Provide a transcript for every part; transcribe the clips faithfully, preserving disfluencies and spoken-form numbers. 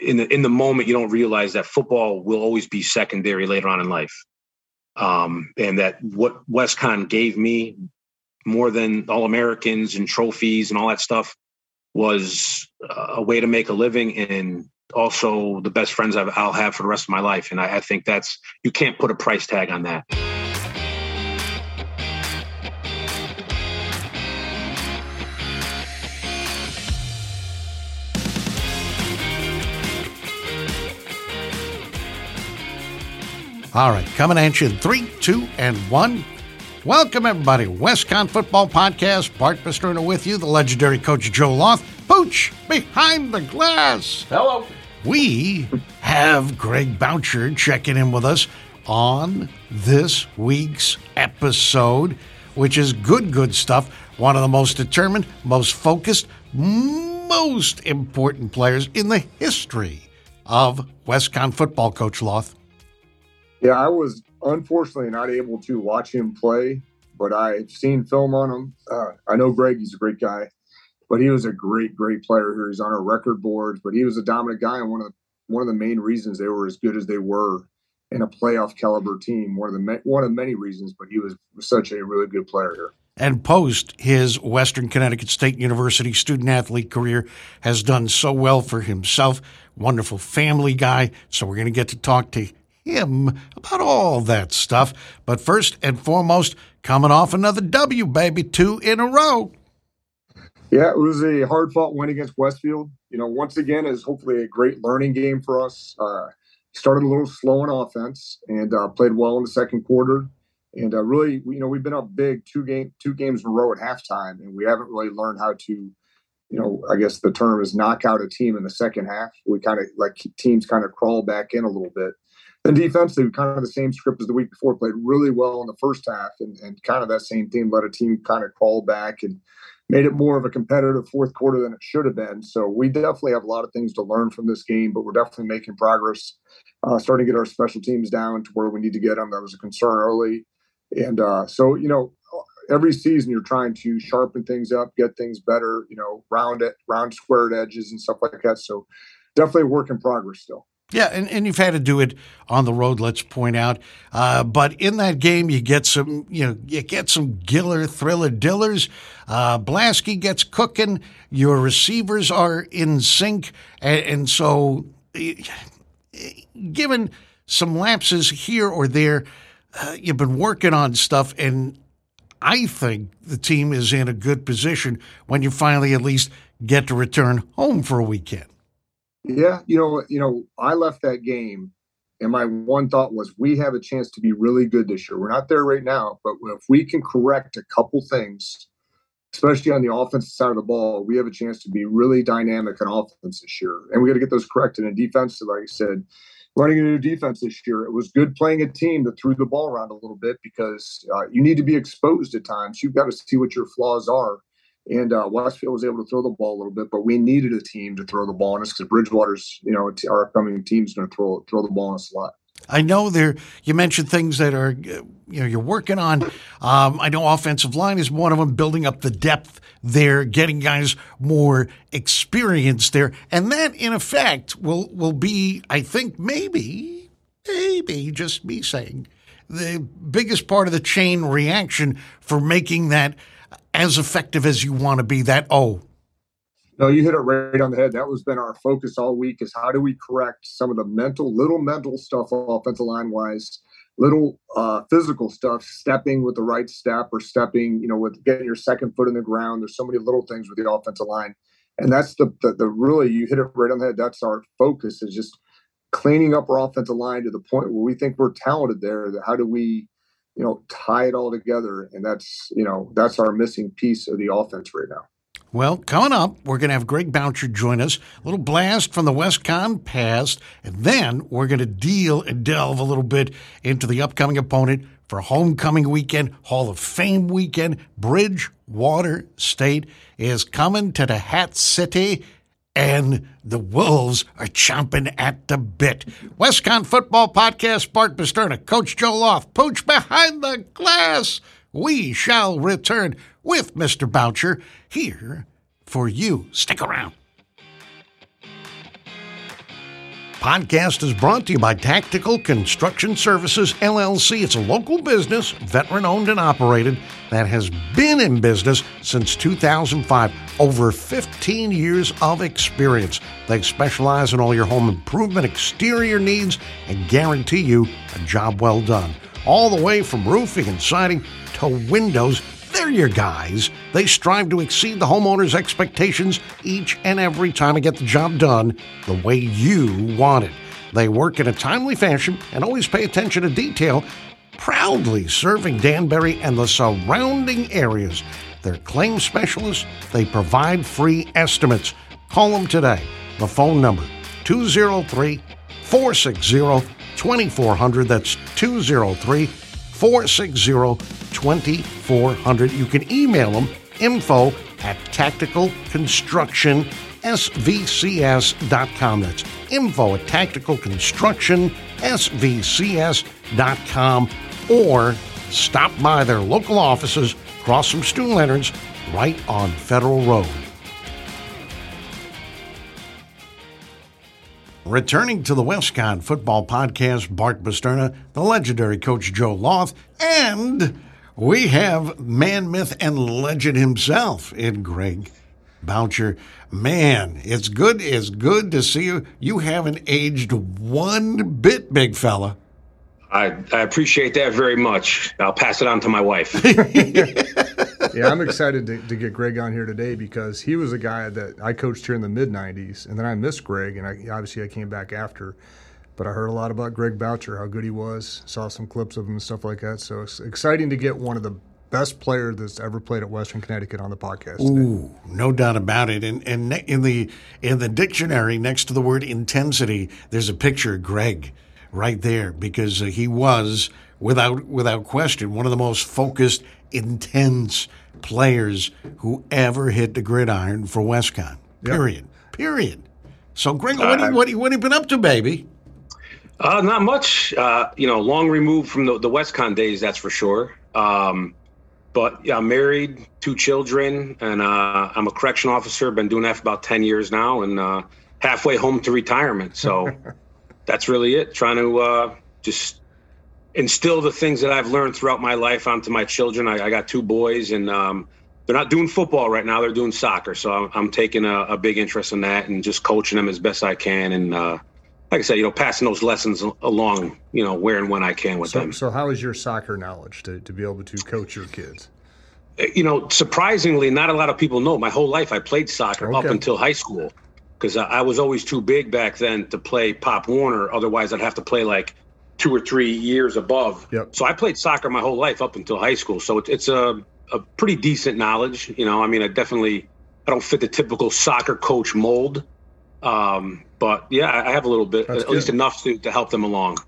in the in the moment, you don't realize that football will always be secondary later on in life. Um, and that what WestConn gave me more than All-Americans and trophies and all that stuff was a way to make a living and also the best friends I've, I'll have for the rest of my life. And I, I think that's, you can't put a price tag on that. All right, coming at you in three, two, and one. Welcome, everybody. WestConn Football Podcast. Bart Pastruna with you, the legendary coach Joe Loth. Pooch, behind the glass. Hello. We have Greg Boucher checking in with us on this week's episode, which is good, good stuff. One of the most determined, most focused, most important players in the history of WestConn football, Coach Loth. Yeah, I was unfortunately not able to watch him play, but I've seen film on him. Uh, I know Greg, he's a great guy, but he was a great, great player here. He's on our record boards, but he was a dominant guy, and one of the, one of the main reasons they were as good as they were in a playoff caliber team. One of the one of many reasons, but he was such a really good player here. And post his Western Connecticut State University student-athlete career, has done so well for himself. Wonderful family guy. So we're going to get to talk to him about all that stuff. But first and foremost, coming off another W, baby, two in a row. Yeah, it was a hard-fought win against Westfield. You know, once again, is hopefully a great learning game for us. Uh, started a little slow on offense and uh, played well in the second quarter. And uh, really, you know, we've been up big two game two games in a row at halftime, and we haven't really learned how to, you know, I guess the term is knock out a team in the second half. We kind of, like, teams kind of crawl back in a little bit. And defensively, kind of the same script as the week before, played really well in the first half, and, and kind of that same thing let a team kind of crawl back and made it more of a competitive fourth quarter than it should have been. So we definitely have a lot of things to learn from this game, but we're definitely making progress, uh, starting to get our special teams down to where we need to get them. That was a concern early. And uh, so, you know, every season you're trying to sharpen things up, get things better, you know, round it, round squared edges and stuff like that. So definitely a work in progress still. Yeah, and, and you've had to do it on the road, let's point out. Uh, but in that game, you get some, you know, you get some giller, thriller, dillers. Uh, Blasky gets cooking. Your receivers are in sync. And, and so given some lapses here or there, uh, you've been working on stuff. And I think the team is in a good position when you finally at least get to return home for a weekend. Yeah, you know, you know, I left that game, and my one thought was, we have a chance to be really good this year. We're not there right now, but if we can correct a couple things, especially on the offensive side of the ball, we have a chance to be really dynamic on offense this year. And we got to get those corrected. And defense, like I said, running a new defense this year, it was good playing a team that threw the ball around a little bit, because uh, you need to be exposed at times. You've got to see what your flaws are. And uh, Westfield was able to throw the ball a little bit, but we needed a team to throw the ball on us, because Bridgewater's, you know, our upcoming team's going to throw throw the ball on us a lot. I know there. You mentioned things that are, you know, you're working on. Um, I know offensive line is one of them, building up the depth there, getting guys more experience there, and that in effect will will be, I think, maybe, maybe just me saying, the biggest part of the chain reaction for making that as effective as you want to be, that O. No, you hit it right on the head. That was been our focus all week, is how do we correct some of the mental, little mental stuff offensive line-wise, little uh, physical stuff, stepping with the right step or stepping, you know, with getting your second foot in the ground. There's so many little things with the offensive line. And that's the, the, the really, you hit it right on the head. That's our focus, is just cleaning up our offensive line to the point where we think we're talented there. How do we, you know, tie it all together? And that's, you know, that's our missing piece of the offense right now. Well, coming up, we're going to have Greg Boucher join us. A little blast from the WestConn past, and then we're going to deal and delve a little bit into the upcoming opponent for homecoming weekend, Hall of Fame weekend. Bridgewater State is coming to the Hat City, and the Wolves are chomping at the bit. WestConn Football Podcast, Bart Pastrna, Coach Joe Loth, Pooch behind the glass. We shall return with Mister Boucher here for you. Stick around. Podcast is brought to you by Tactical Construction Services L L C. It's a local business, veteran-owned and operated, that has been in business since two thousand five. Over fifteen years of experience. They specialize in all your home improvement, exterior needs, and guarantee you a job well done. All the way from roofing and siding to windows, they're your guys. They strive to exceed the homeowner's expectations each and every time and get the job done the way you want it. They work in a timely fashion and always pay attention to detail, proudly serving Danbury and the surrounding areas. They're claim specialists. They provide free estimates. Call them today. The phone number, two oh three, four six oh, two four hundred. That's two oh three, four six oh, two four hundred. You can email them, info at tactical construction s v c s dot com. That's info at tactical construction s v c s dot com. Or stop by their local offices across from Stew Leonard's right on Federal Road. Returning to the Westcon Football Podcast, Bart Basterna, the legendary Coach Joe Loth, and we have man, myth, and legend himself in Greg Boucher. Man, it's good, it's good to see you. You haven't aged one bit, big fella. I, I appreciate that very much. I'll pass it on to my wife. Yeah, I'm excited to, to get Greg on here today because he was a guy that I coached here in the mid nineties, and then I missed Greg, and I, obviously I came back after. But I heard a lot about Greg Boucher, how good he was, saw some clips of him and stuff like that. So it's exciting to get one of the best player that's ever played at Western Connecticut on the podcast. Ooh, no doubt about it. And and ne- in the in the dictionary, next to the word intensity, there's a picture of Greg right there, because he was, without without question, one of the most focused, intense players who ever hit the gridiron for Westcon. Period. Yep. Period. So, Greg, what have uh, what, what you been up to, baby? Uh, not much. Uh, you know, long removed from the, the Westcon days, that's for sure. Um, but yeah, I'm married, two children, and uh, I'm a correction officer. Been doing that for about ten years now, and uh, halfway home to retirement. So. That's really it. Trying to uh, just instill the things that I've learned throughout my life onto my children. I, I got two boys, and um, they're not doing football right now. They're doing soccer. So I'm, I'm taking a, a big interest in that and just coaching them as best I can. And uh, like I said, you know, passing those lessons along, you know, where and when I can with so, them. So how is your soccer knowledge to, to be able to coach your kids? You know, surprisingly, not a lot of people know. My whole life I played soccer, okay, up until high school. Because I was always too big back then to play Pop Warner. Otherwise, I'd have to play like two or three years above. Yep. So I played soccer my whole life up until high school. So it's a, a pretty decent knowledge. You know, I mean, I definitely I don't fit the typical soccer coach mold. Um, but, yeah, I have a little bit, That's at good. least enough to, to help them along.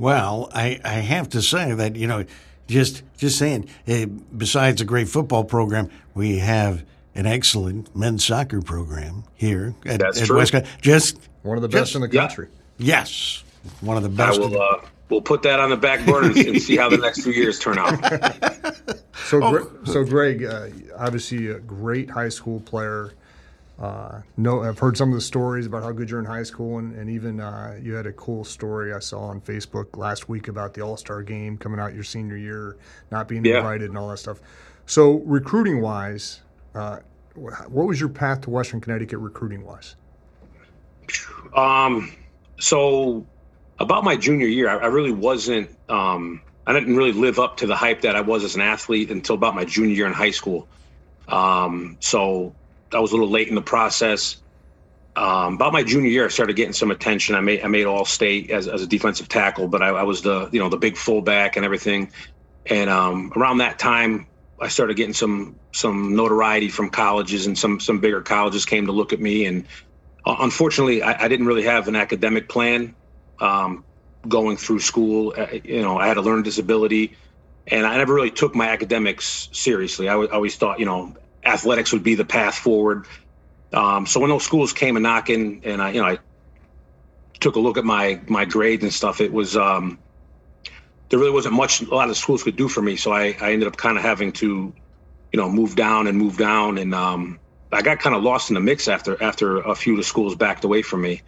Well, I, I have to say that, you know, just, just saying, hey, besides a great football program, we have – an excellent men's soccer program here at, That's at true. Westcon. Just one of the best just, in the country. Yeah. Yes, one of the best. I will, in the- uh, we'll put that on the back burner and see how the next few years turn out. so, oh. so Greg, uh, obviously a great high school player. Uh, no, I've heard some of the stories about how good you're in high school, and, and even uh, you had a cool story I saw on Facebook last week about the All-Star game coming out your senior year, not being yeah. invited and all that stuff. So recruiting-wise, Uh, what was your path to Western Connecticut recruiting-wise? Um, so about my junior year, I, I really wasn't um, – I didn't really live up to the hype that I was as an athlete until about my junior year in high school. Um, so I was a little late in the process. Um, about my junior year, I started getting some attention. I made I made All-State as, as a defensive tackle, but I, I was the you know the big fullback and everything. And um, around that time, I started getting some some notoriety from colleges, and some some bigger colleges came to look at me. And uh, unfortunately, I, I didn't really have an academic plan um, going through school. Uh, you know, I had a learning disability, and I never really took my academics seriously. I, w- I always thought, you know, athletics would be the path forward. Um, so when those schools came a knocking, and I you know I took a look at my my grades and stuff, it was. Um, There really wasn't much a lot of schools could do for me, so I, I ended up kind of having to, you know, move down and move down, and um, I got kind of lost in the mix after after a few of the schools backed away from me.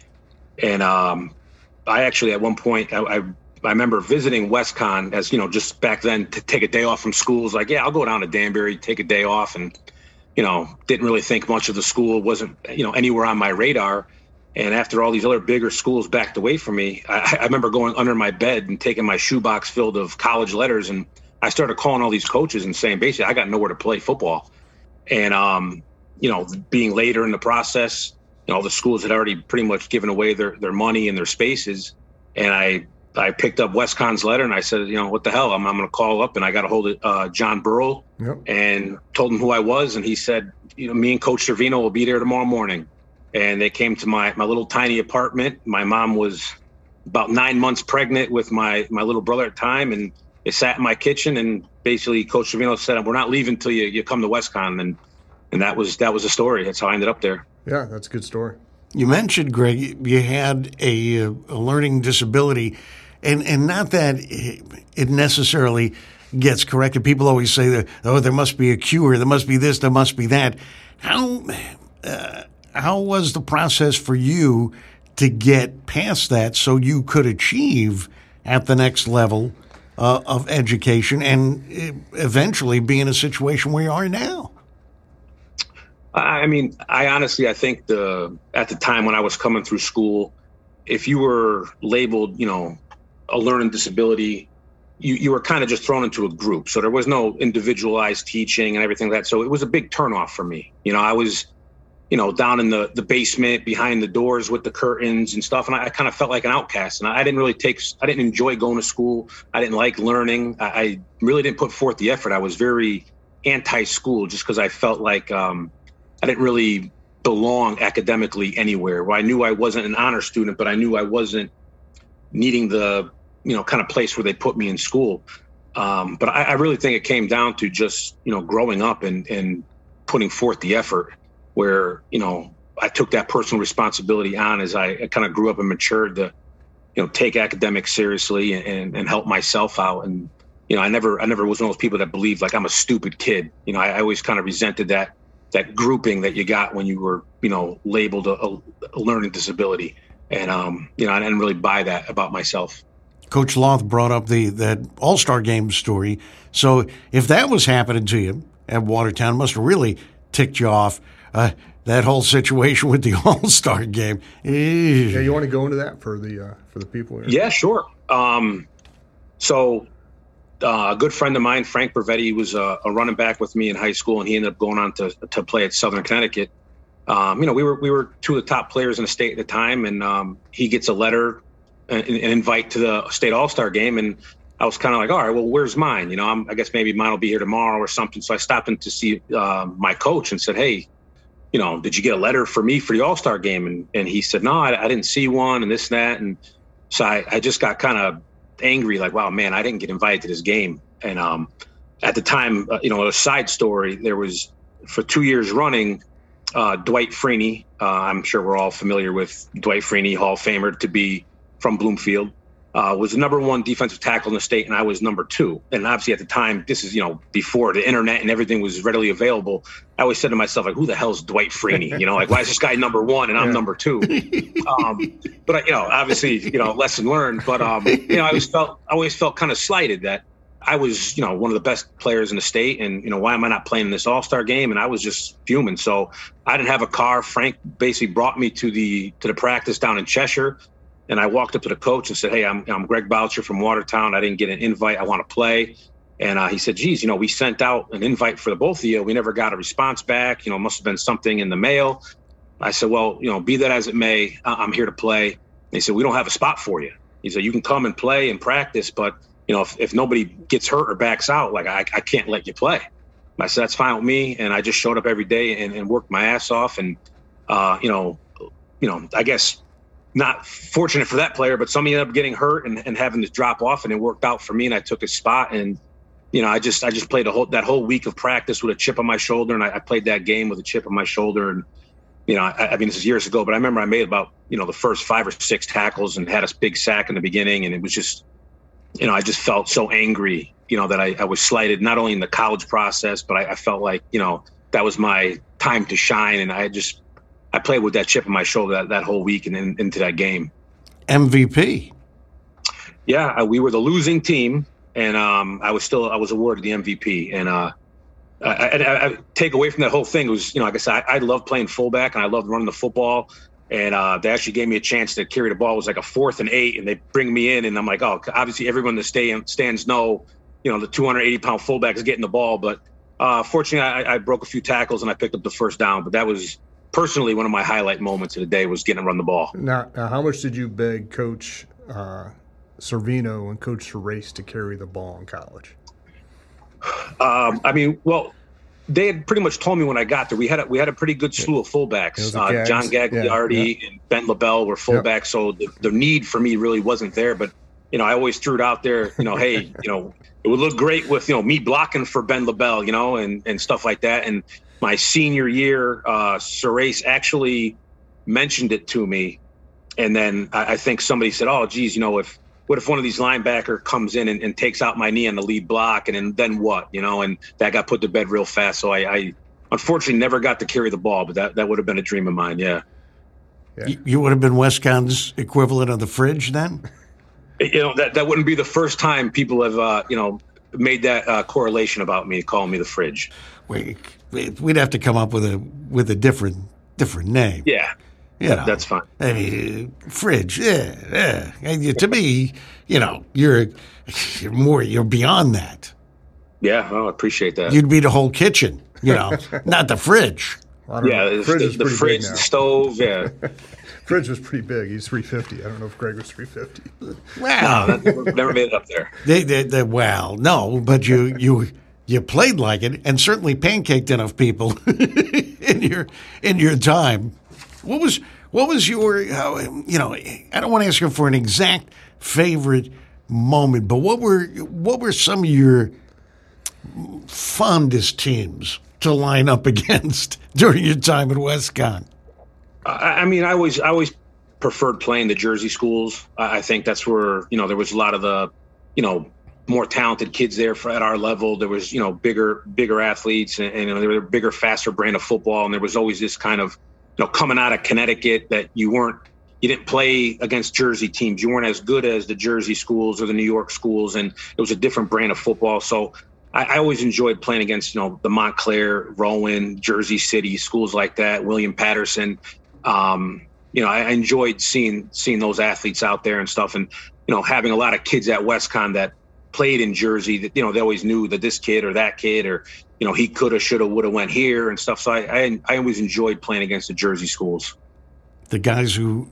And um, I actually, at one point, I, I, I remember visiting WestCon as, you know, just back then to take a day off from school. It's like, yeah, I'll go down to Danbury, take a day off. And, you know, didn't really think much of the school. Wasn't, you know, anywhere on my radar. And after all these other bigger schools backed away from me, I, I remember going under my bed and taking my shoebox filled of college letters. And I started calling all these coaches and saying, basically, I got nowhere to play football. And, um, you know, being later in the process, you know, the schools had already pretty much given away their, their money and their spaces. And I, I picked up WestCon's letter and I said, you know, what the hell, I'm, I'm going to call up. And I got a hold of uh, John Burrell. Yep. And told him who I was. And he said, you know, me and Coach Servino will be there tomorrow morning. And they came to my, my little tiny apartment. My mom was about nine months pregnant with my, my little brother at the time. And they sat in my kitchen and basically Coach Servino said, we're not leaving until you, you come to WestCon. And, and that was, that was the story. That's how I ended up there. Yeah, that's a good story. You mentioned, Greg, you had a, a learning disability, and, and not that it necessarily gets corrected. People always say that, oh, there must be a cure. There must be this. There must be that. How, uh, How was the process for you to get past that so you could achieve at the next level uh, of education and eventually be in a situation where you are now? I mean, I honestly, I think the at the time when I was coming through school, if you were labeled, you know, a learning disability, you, you were kind of just thrown into a group. So there was no individualized teaching and everything like that. So it was a big turnoff for me. You know, I was... you know, down in the, the basement behind the doors with the curtains and stuff. And I, I kind of felt like an outcast, and I, I didn't really take, I didn't enjoy going to school. I didn't like learning. I, I really didn't put forth the effort. I was very anti-school just because I felt like um, I didn't really belong academically anywhere. Well, I knew I wasn't an honor student, but I knew I wasn't needing the, you know, kind of place where they put me in school. Um, but I, I really think it came down to just, you know, growing up and, and putting forth the effort. Where, you know, I took that personal responsibility on as I, I kind of grew up and matured to, you know, take academics seriously and, and, and help myself out. And, you know, I never I never was one of those people that believed like I'm a stupid kid. You know, I, I always kind of resented that that grouping that you got when you were, you know, labeled a, a learning disability. And, um, you know, I didn't really buy that about myself. Coach Loth brought up the that All-Star Game story. So if that was happening to you at Watertown, it must have really ticked you off. Uh, that whole situation with the All-Star Game. Eesh. Yeah, you want to go into that for the uh, for the people here? Yeah, sure. Um, so uh, a good friend of mine, Frank Bervetti, was a, a running back with me in high school, and he ended up going on to to play at Southern Connecticut. Um, you know, we were we were two of the top players in the state at the time, and um, he gets a letter, an, an invite to the state All-Star Game, and I was kind of like, all right, well, where's mine? You know, I'm, I guess maybe mine will be here tomorrow or something. So I stopped in to see uh, my coach and said, hey, you know, did you get a letter for me for the All-Star Game? And and he said, no, I, I didn't see one and this and that. And so I, I just got kind of angry, like, wow, man, I didn't get invited to this game. And um, at the time, uh, you know, a side story, there was for two years running, uh, Dwight Freeney. Uh, I'm sure we're all familiar with Dwight Freeney, Hall of Famer to be from Bloomfield, uh, was the number one defensive tackle in the state. And I was number two. And obviously at the time, this is, you know, before the internet and everything was readily available. I always said to myself, like, who the hell's Dwight Freeney? You know, like, why is this guy number one and I'm yeah. number two? Um, but, you know, obviously, you know, lesson learned. But, um, you know, I always felt I always felt kind of slighted that I was, you know, one of the best players in the state. And, you know, why am I not playing in this All-Star Game? And I was just fuming. So I didn't have a car. Frank basically brought me to the to the practice down in Cheshire. And I walked up to the coach and said, hey, I'm, I'm Greg Boucher from Watertown. I didn't get an invite. I want to play. And uh, he said, geez, you know, we sent out an invite for the both of you. We never got a response back. You know, must have been something in the mail. I said, well, you know, be that as it may, I'm here to play. And he said, we don't have a spot for you. He said, you can come and play and practice, but, you know, if, if nobody gets hurt or backs out, like, I, I can't let you play. I said, that's fine with me. And I just showed up every day and, and worked my ass off. And, uh, you know, you know, I guess not fortunate for that player, but somebody ended up getting hurt and, and having to drop off, and it worked out for me. And I took a spot, and you know, I just I just played a whole that whole week of practice with a chip on my shoulder, and I, I played that game with a chip on my shoulder. And you know, I, I mean, this is years ago, but I remember I made about you know the first five or six tackles and had a big sack in the beginning, and it was just, you know, I just felt so angry, you know, that I, I was slighted not only in the college process, but I, I felt like you know that was my time to shine, and I just I played with that chip on my shoulder that, that whole week and in, into that game. M V P. Yeah, I, we were the losing team, and um, I was still I was awarded the M V P. And uh, I, I, I take away from that whole thing was, you know, like I said, I, I loved playing fullback and I loved running the football. And uh, they actually gave me a chance to carry the ball. It was like a fourth and eight, and they bring me in, and I'm like, oh, obviously everyone in the stand, stands know, you know, the two hundred eighty pound fullback is getting the ball. But uh, fortunately, I, I broke a few tackles and I picked up the first down. But that was personally one of my highlight moments of the day, was getting to run the ball. Now, now how much did you beg Coach uh, Servino and Coach Sirace to carry the ball in college? Um, I mean, well, they had pretty much told me when I got there. We had a, we had a pretty good slew of fullbacks. Uh, John Gagliardi yeah, yeah. and Ben LaBelle were fullbacks, yep. so the, the need for me really wasn't there. But you know, I always threw it out there. You know, hey, you know, it would look great with you know me blocking for Ben LaBelle, you know, and, and stuff like that. And my senior year, uh, Sirace actually mentioned it to me, and then I, I think somebody said, "Oh, geez, you know, if what if one of these linebacker comes in and, and takes out my knee on the lead block, and, and then what, you know?" And that got put to bed real fast. So I, I unfortunately never got to carry the ball, but that, that would have been a dream of mine. Yeah. yeah. You, you would have been Westcon's equivalent of the fridge then? You know, that, that wouldn't be the first time people have, uh, you know, made that uh, correlation about me, calling me the fridge. Wait, we'd have to come up with a, with a different, different name. Yeah. You know, that's fine. I mean, fridge, yeah, yeah. And to me, you know, you're, you're more, you're beyond that. Yeah, well, I appreciate that. You'd be the whole kitchen, you know, not the fridge. Well, yeah, the fridge, the, the, fridge the stove, yeah. Fridge was pretty big. He's three fifty. I don't know if Greg was three fifty. Wow. No, never, never made it up there. They, they, they, well, no, but you, you, you played like it, and certainly pancaked enough people in your in your time. What was what was your, you know, I don't want to ask you for an exact favorite moment, but what were what were some of your fondest teams to line up against during your time at Westcon? I mean, I always I always preferred playing the Jersey schools. I think that's where, you know, there was a lot of the, you know, more talented kids there for, at our level. There was, you know, bigger bigger athletes, and, and you know, they were a bigger, faster brand of football, and there was always this kind of, you know, coming out of Connecticut, that you weren't, you didn't play against Jersey teams. You weren't as good as the Jersey schools or the New York schools, and it was a different brand of football. So I, I always enjoyed playing against, you know, the Montclair, Rowan, Jersey City, schools like that, William Patterson. Um, you know, I, I enjoyed seeing seeing those athletes out there and stuff, and, you know, having a lot of kids at WestConn that played in Jersey that, you know, they always knew that this kid or that kid, or, you know, he could have, should have, would have went here and stuff. So I, I, I always enjoyed playing against the Jersey schools. The guys who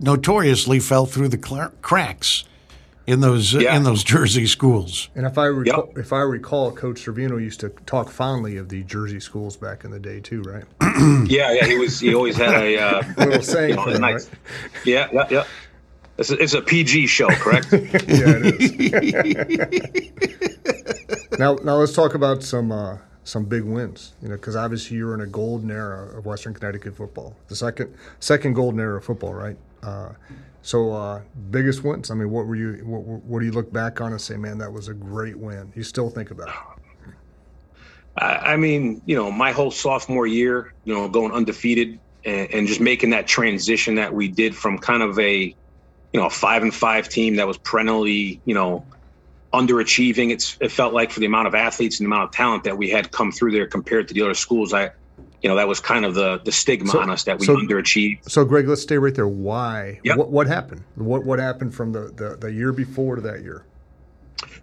notoriously fell through the cl- cracks in those yeah. in those Jersey schools. And if I recall, yep. if I recall, Coach Servino used to talk fondly of the Jersey schools back in the day too, right? yeah, yeah, he was. He always had a uh, little saying. You know, them, nice. Right? Yeah, yeah, yeah. It's a, it's a P G show, correct? yeah, it is. Now, now let's talk about some uh, some big wins, you know, because obviously you're in a golden era of Western Connecticut football, the second second golden era of football, right? Uh, so, uh, biggest wins. I mean, what were you? What, what do you look back on and say, man, that was a great win? You still think about it? I, I mean, you know, my whole sophomore year, you know, going undefeated and, and just making that transition that we did from kind of a, you know, a five and five team that was perennially, you know, underachieving. It's it felt like for the amount of athletes and the amount of talent that we had come through there compared to the other schools, I, you know, that was kind of the the stigma so, on us that we so, underachieved. So, Greg, let's stay right there. Why? Yep. What what happened? What what happened from the, the, the year before to that year?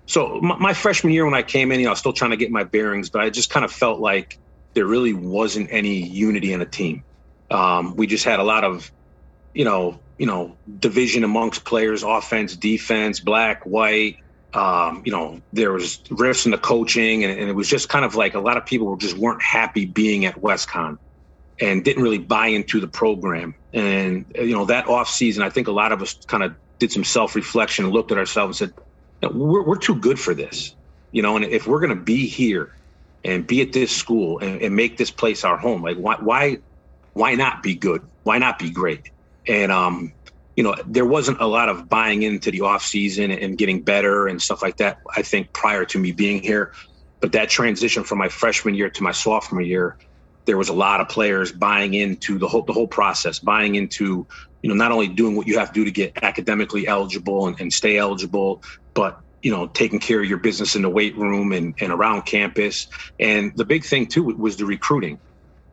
So my, my freshman year when I came in, you know, I was still trying to get my bearings, but I just kind of felt like there really wasn't any unity in a team. Um, we just had a lot of, you know, you know, division amongst players, offense, defense, black, white. Um, you know, there was rifts in the coaching, and, and it was just kind of like a lot of people just weren't happy being at WestConn and didn't really buy into the program. And, you know, that off season, I think a lot of us kind of did some self-reflection, looked at ourselves and said, we're, we're too good for this, you know, and if we're going to be here and be at this school and, and make this place our home, like why, why, why not be good? Why not be great? And, um, you know, there wasn't a lot of buying into the off season and getting better and stuff like that, I think, prior to me being here. But that transition from my freshman year to my sophomore year, there was a lot of players buying into the whole the whole process, buying into, you know, not only doing what you have to do to get academically eligible and, and stay eligible, but, you know, taking care of your business in the weight room and, and around campus. And the big thing, too, was the recruiting.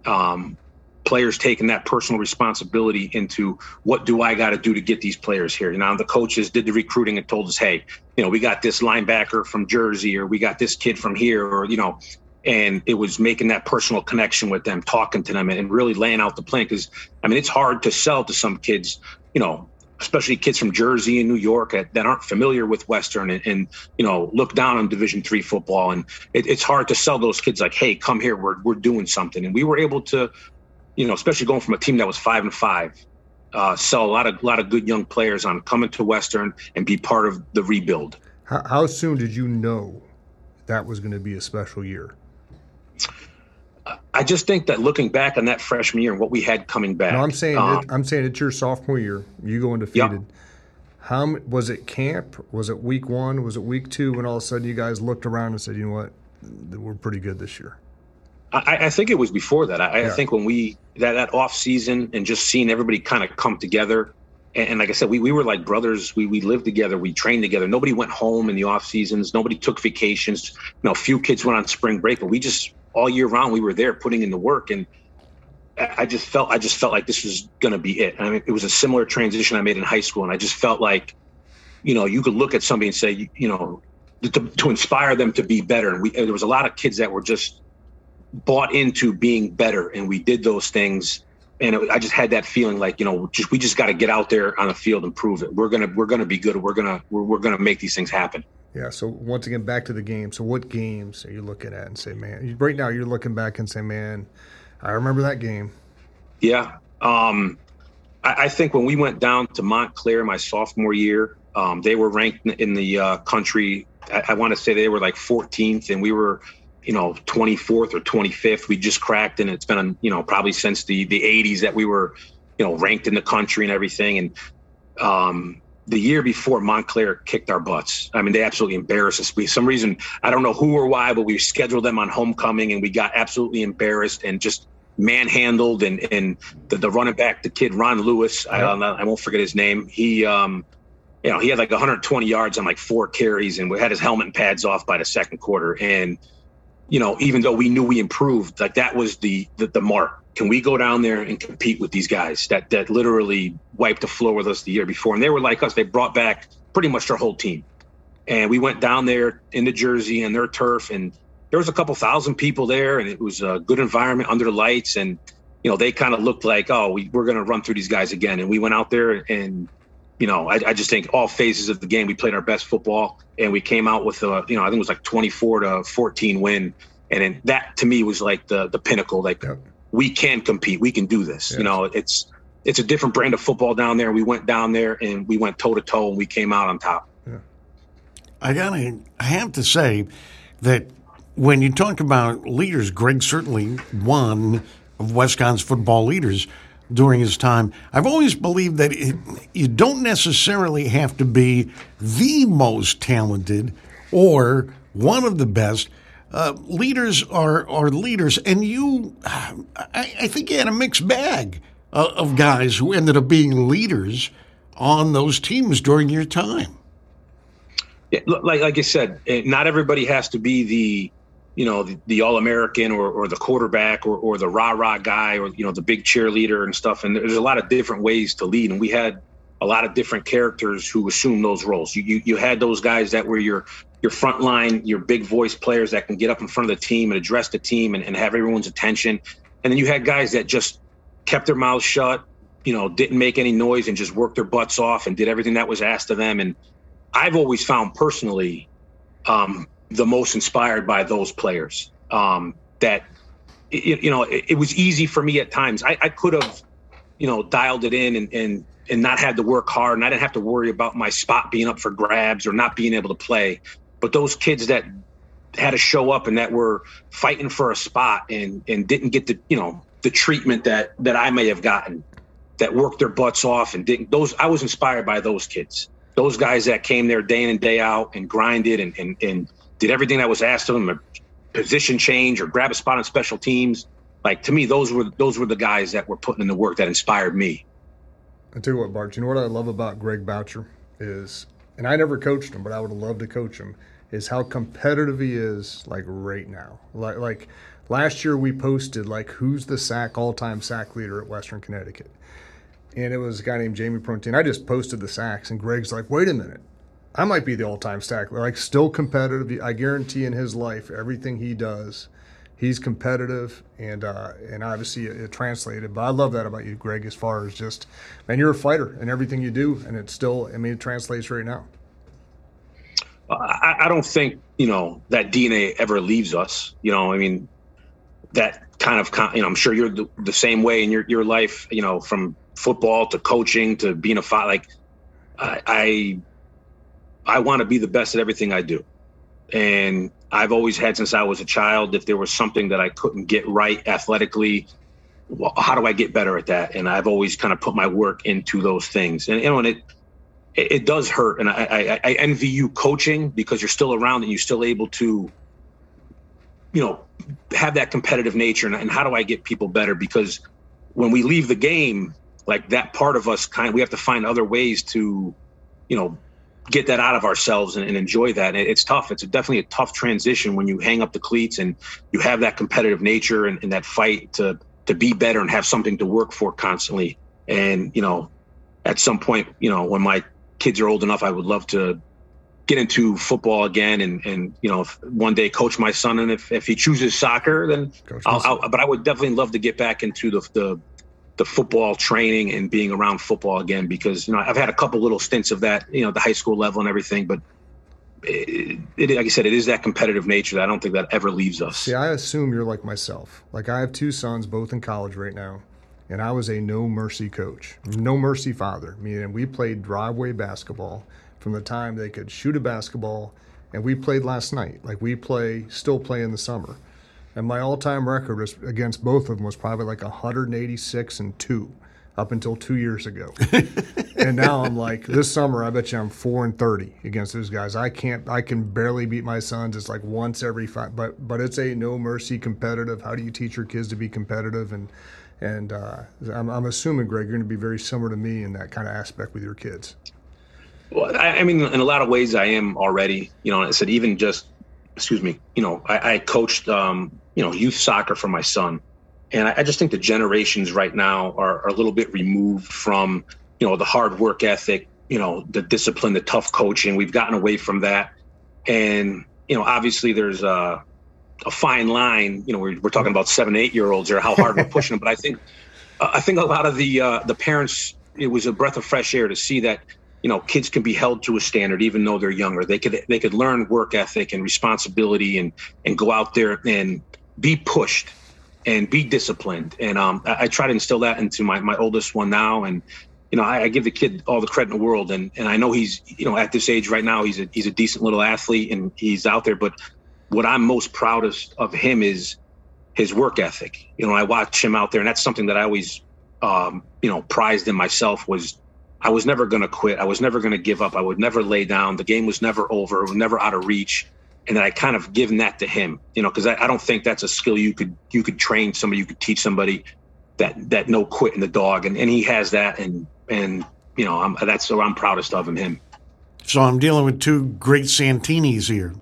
Um, players taking that personal responsibility into, what do I got to do to get these players here? You know, the coaches did the recruiting and told us, hey, you know, we got this linebacker from Jersey, or we got this kid from here, or, you know, and it was making that personal connection with them, talking to them, and really laying out the plan. Because, I mean, it's hard to sell to some kids, you know, especially kids from Jersey and New York that aren't familiar with Western and, and you know, look down on Division three football. And it, it's hard to sell those kids like, hey, come here, we're we're doing something. And we were able to, you know, especially going from a team that was five and five, uh, sell a lot of lot of good young players on coming to Western and be part of the rebuild. How, how soon did you know that was going to be a special year? I just think that looking back on that freshman year and what we had coming back. No, I'm saying um, it, I'm saying it's your sophomore year. You go undefeated. Yep. How was it? Camp? Was it week one? Was it week two? When all of a sudden you guys looked around and said, "You know what? We're pretty good this year." I, I think it was before that. I, yeah. I think when we that that off season and just seeing everybody kind of come together. And, and like I said, we, we were like brothers. We we lived together. We trained together. Nobody went home in the off seasons. Nobody took vacations. You know, a few kids went on spring break, but we just all year round, we were there putting in the work. And I just felt, I just felt like this was going to be it. I mean, it was a similar transition I made in high school. And I just felt like, you know, you could look at somebody and say, you know, to, to inspire them to be better. And we, there was a lot of kids that were just bought into being better. And we did those things. And it, I just had that feeling like, you know, just, we just got to get out there on the field and prove it. We're going to, we're going to be good. We're going to, we're, we're going to make these things happen. Yeah, so once again, back to the game. So what games are you looking at and say, man, right now you're looking back and say, man, I remember that game. Yeah. Um, I, I think when we went down to Montclair my sophomore year, um, they were ranked in the uh, country. I, I want to say they were like fourteenth, and we were, you know, twenty-fourth or twenty-fifth. We just cracked, and it's been, you know, probably since the, the eighties that we were, you know, ranked in the country and everything. And, um the year before, Montclair kicked our butts. I mean, they absolutely embarrassed us. We, some reason, I don't know who or why, but we scheduled them on homecoming, and we got absolutely embarrassed and just manhandled. And and the, the running back, the kid Ron Lewis, I don't know, I won't forget his name. He, um, you know, he had like one hundred twenty yards on like four carries, and we had his helmet and pads off by the second quarter. And you know, even though we knew we improved, like that was the the, the mark. Can we go down there and compete with these guys that that literally wiped the floor with us the year before? And they were like us. They brought back pretty much their whole team. And we went down there in New Jersey and their turf, and there was a couple thousand people there, and it was a good environment under the lights. And, you know, they kind of looked like, oh, we, we're going to run through these guys again. And we went out there, and, you know, I, I just think all phases of the game, we played our best football, and we came out with, a, you know, I think it was like twenty-four to fourteen win. And then that, to me, was like the the pinnacle. Like, yep. We can compete. We can do this. Yes. You know, it's it's a different brand of football down there. We went down there and we went toe to toe, and we came out on top. Yeah. I gotta, I have to say that when you talk about leaders, Greg certainly one of Westcon's football leaders during his time. I've always believed that it, you don't necessarily have to be the most talented or one of the best. Uh, leaders are, are leaders, and you, I, I think you had a mixed bag uh, of guys who ended up being leaders on those teams during your time. Yeah, like like I said, not everybody has to be the, you know, the, the All-American or, or the quarterback or, or the rah-rah guy or, you know, the big cheerleader and stuff. And there's a lot of different ways to lead, and we had a lot of different characters who assumed those roles. You, you, you had those guys that were your – your front line, your big voice players that can get up in front of the team and address the team and, and have everyone's attention. And then you had guys that just kept their mouths shut, you know, didn't make any noise and just worked their butts off and did everything that was asked of them. And I've always found personally um, the most inspired by those players um, that, it, you know, it, it was easy for me at times. I, I could have, you know, dialed it in and, and, and not had to work hard, and I didn't have to worry about my spot being up for grabs or not being able to play. But those kids that had to show up and that were fighting for a spot and, and didn't get the, you know, the treatment that, that I may have gotten, that worked their butts off and didn't, those, I was inspired by those kids, those guys that came there day in and day out and grinded and, and, and did everything that was asked of them, a position change or grab a spot on special teams. like, to me, those were those were the guys that were putting in the work that inspired me. I tell you what, Bart, you know what I love about Greg Boucher is, and I never coached him, but I would have loved to coach him, is how competitive he is, like, right now. Like, like last year we posted, like, who's the S A C, all-time S A C leader at Western Connecticut? And it was a guy named Jamie Prunty. And I just posted the S A Cs, and Greg's like, wait a minute. I might be the all-time S A C leader. Like, still competitive. I guarantee in his life, everything he does, he's competitive, and uh, and obviously it, it translated. But I love that about you, Greg, as far as just, man, you're a fighter in everything you do, and it's still, I mean, it translates right now. I, I don't think, you know, that D N A ever leaves us. You know, I mean, that kind of, you know, I'm sure you're the, the same way in your, your life, you know, from football to coaching to being a fighter. Like, I, I I want to be the best at everything I do. And I've always had, since I was a child, if there was something that I couldn't get right athletically, well, how do I get better at that? And I've always kind of put my work into those things. And, you know, and it, it, it does hurt. And I, I, I envy you coaching, because you're still around and you're still able to, you know, have that competitive nature. And, and how do I get people better? Because when we leave the game, like, that part of us kind of, we have to find other ways to, you know, get that out of ourselves and, and enjoy that. And it's tough. It's a, definitely a tough transition when you hang up the cleats and you have that competitive nature and, and that fight to, to be better and have something to work for constantly. And, you know, at some point, you know, when my kids are old enough, I would love to get into football again. And, and, you know, if one day coach my son, and if, if he chooses soccer, then I'll, I'll, but I would definitely love to get back into the, the, the football training and being around football again, because, you know, I've had a couple little stints of that, you know, at the high school level and everything, but it, it, like I said, it is that competitive nature that I don't think that ever leaves us. See, I assume you're like myself. Like, I have two sons, both in college right now, and I was a no mercy coach, no mercy father. I mean, we played driveway basketball from the time they could shoot a basketball, and we played last night. Like, we play, still play in the summer. And my all-time record was, against both of them, was probably like one hundred eighty-six and two up until two years ago. And now I'm like, this summer, I bet you I'm four and thirty against those guys. I can't, I can barely beat my sons. It's like once every five, but but it's a no mercy competitive. How do you teach your kids to be competitive? And and uh, I'm, I'm assuming, Greg, you're going to be very similar to me in that kind of aspect with your kids. Well, I, I mean, in a lot of ways, I am already. You know, I said even just, excuse me. You know, I, I coached. Um, you know, youth soccer for my son. And I, I just think the generations right now are, are a little bit removed from, you know, the hard work ethic, you know, the discipline, the tough coaching. We've gotten away from that. And, you know, obviously there's a, a fine line, you know, we're, we're talking about seven, eight year olds or how hard we're pushing them. But I think, I think a lot of the, uh, the parents, it was a breath of fresh air to see that, you know, kids can be held to a standard, even though they're younger. They could, they could learn work ethic and responsibility and, and go out there and be pushed and be disciplined. And um, I, I try to instill that into my, my oldest one now. And, you know, I, I give the kid all the credit in the world. And, and I know he's, you know, at this age right now, he's a, he's a decent little athlete and he's out there. But what I'm most proudest of him is his work ethic. You know, I watch him out there, and that's something that I always, um, you know, prized in myself, was I was never going to quit. I was never going to give up. I would never lay down. The game was never over. It was never out of reach. And then I kind of given that to him, you know, because I, I don't think that's a skill you could you could train somebody, you could teach somebody that that no quit in the dog. And, and he has that. And, and you know, I'm, that's what I'm proudest of in him. So I'm dealing with two great Santinis here.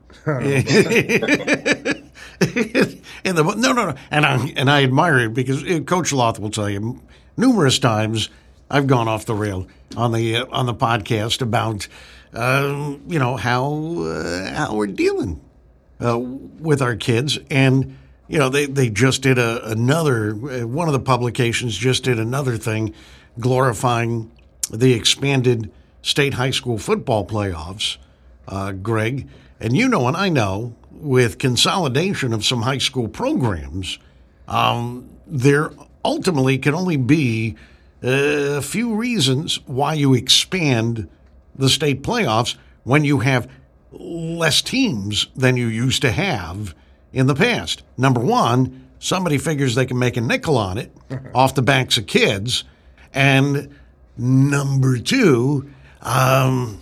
and the, no, no, no. And I, and I admire it, because Coach Loth will tell you numerous times I've gone off the rail on the uh, on the podcast about Uh, you know, how uh, how we're dealing uh, with our kids. And, you know, they, they just did a, another, uh, one of the publications just did another thing glorifying the expanded state high school football playoffs, uh, Greg. And you know, and I know, with consolidation of some high school programs, um, there ultimately can only be a few reasons why you expand the state playoffs when you have less teams than you used to have in the past. Number one, somebody figures they can make a nickel on it off the backs of kids. And number two, um,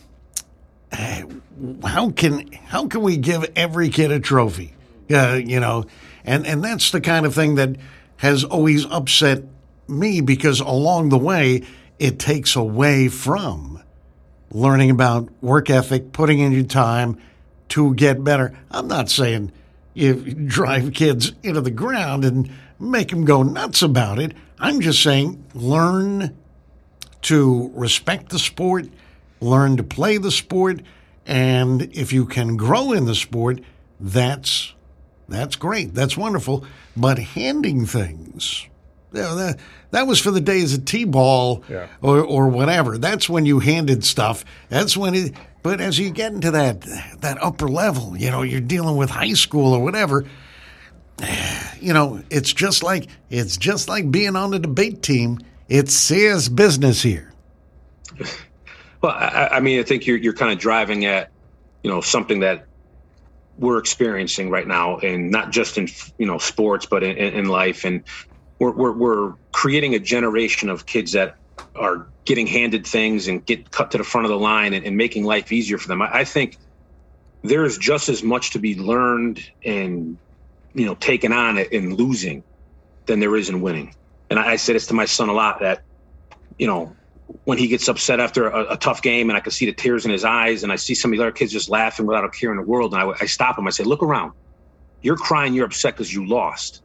how can how can we give every kid a trophy? Uh, you know, and, and that's the kind of thing that has always upset me because along the way, it takes away from learning about work ethic, putting in your time to get better. I'm not saying you drive kids into the ground and make them go nuts about it. I'm just saying learn to respect the sport, learn to play the sport, and if you can grow in the sport, that's that's great. That's wonderful. But handing things, you know, that, that was for the days of T-ball yeah. or, or whatever. That's when you handed stuff. That's when it. But as you get into that that upper level, you know, you're dealing with high school or whatever. You know, it's just like it's just like being on the debate team. It's serious business here. Well, I, I mean, I think you're you're kind of driving at, you know, something that we're experiencing right now, and not just in, you know, sports, but in, in life, and we're, we're we're creating a generation of kids that are getting handed things and get cut to the front of the line and, and making life easier for them. I, I think there is just as much to be learned and, you know, taken on in losing than there is in winning. And I, I say this to my son a lot, that, you know, when he gets upset after a, a tough game and I can see the tears in his eyes and I see some of the other kids just laughing without a care in the world, and I, I stop him. I say, look around. You're crying. You're upset because you lost.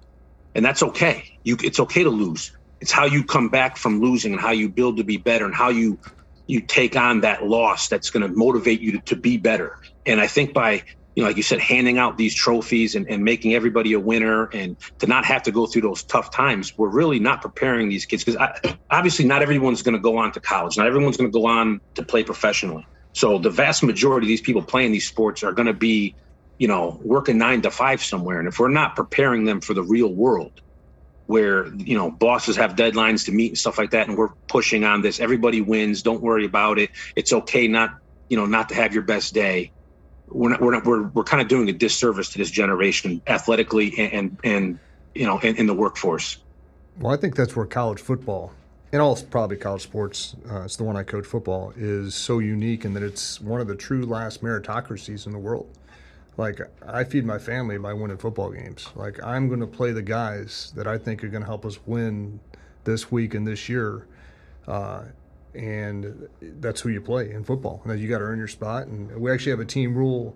And that's okay. You, it's okay to lose. It's how you come back from losing and how you build to be better and how you you take on that loss that's going to motivate you to, to be better. And I think by, you know, like you said, handing out these trophies and, and making everybody a winner and to not have to go through those tough times, we're really not preparing these kids, because obviously not everyone's going to go on to college. Not everyone's going to go on to play professionally. So the vast majority of these people playing these sports are going to be, you know, working nine to five somewhere. And if we're not preparing them for the real world, where, you know, bosses have deadlines to meet and stuff like that, and we're pushing on this, everybody wins, don't worry about it, it's okay not, you know, not to have your best day. We're not, we're not, we're we're kind of doing a disservice to this generation athletically and, and, and you know, in, in the workforce. Well, I think that's where college football and all probably college sports, uh, it's the one I coach football, is so unique in that it's one of the true last meritocracies in the world. Like, I feed my family by winning football games. Like, I'm going to play the guys that I think are going to help us win this week and this year. Uh, and that's who you play in football. And you got to earn your spot. And we actually have a team rule,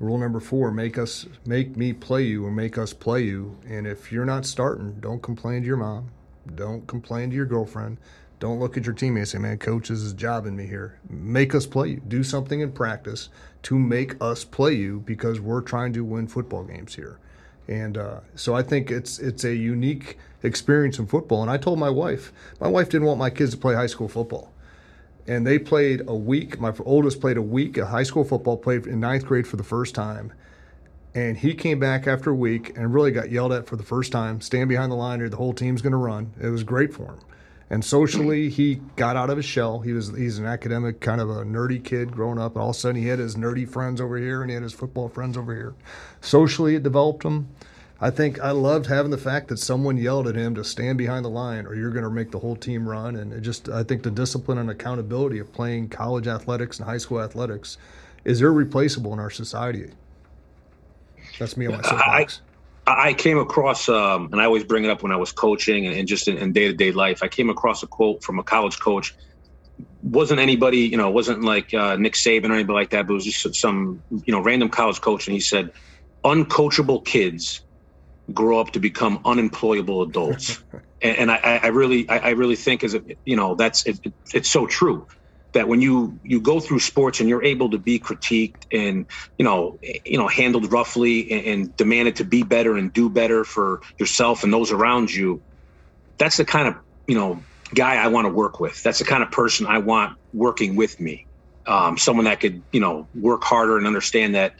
rule number four, make us, make me play you or make us play you. And if you're not starting, don't complain to your mom. Don't complain to your girlfriend. Don't look at your teammates and say, man, coach, this is jobbing me here. Make us play you. Do something in practice to make us play you, because we're trying to win football games here. And uh, so I think it's it's a unique experience in football. And I told my wife, my wife didn't want my kids to play high school football. And they played a week. My oldest played a week of high school football, played in ninth grade for the first time. And he came back after a week and really got yelled at for the first time. Stand behind the line or the whole team's going to run. It was great for him. And socially, he got out of his shell. He was He's an academic, kind of a nerdy kid growing up. And all of a sudden, he had his nerdy friends over here, and he had his football friends over here. Socially, it developed him. I think I loved having the fact that someone yelled at him to stand behind the line or you're going to make the whole team run. And it just, I think the discipline and accountability of playing college athletics and high school athletics is irreplaceable in our society. That's me on my soapbox. I came across, um, and I always bring it up when I was coaching and, and just in, in day-to-day life, I came across a quote from a college coach. Wasn't anybody, you know, wasn't like uh, Nick Saban or anybody like that, but it was just some, you know, random college coach. And he said, uncoachable kids grow up to become unemployable adults. and and I, I really, I, I really think is, you know, that's, it, it, it's so true. That when you, you go through sports and you're able to be critiqued and, you know, you know, handled roughly and, and demanded to be better and do better for yourself and those around you, that's the kind of, you know, guy I want to work with. That's the kind of person I want working with me. Um, someone that could, you know, work harder and understand that,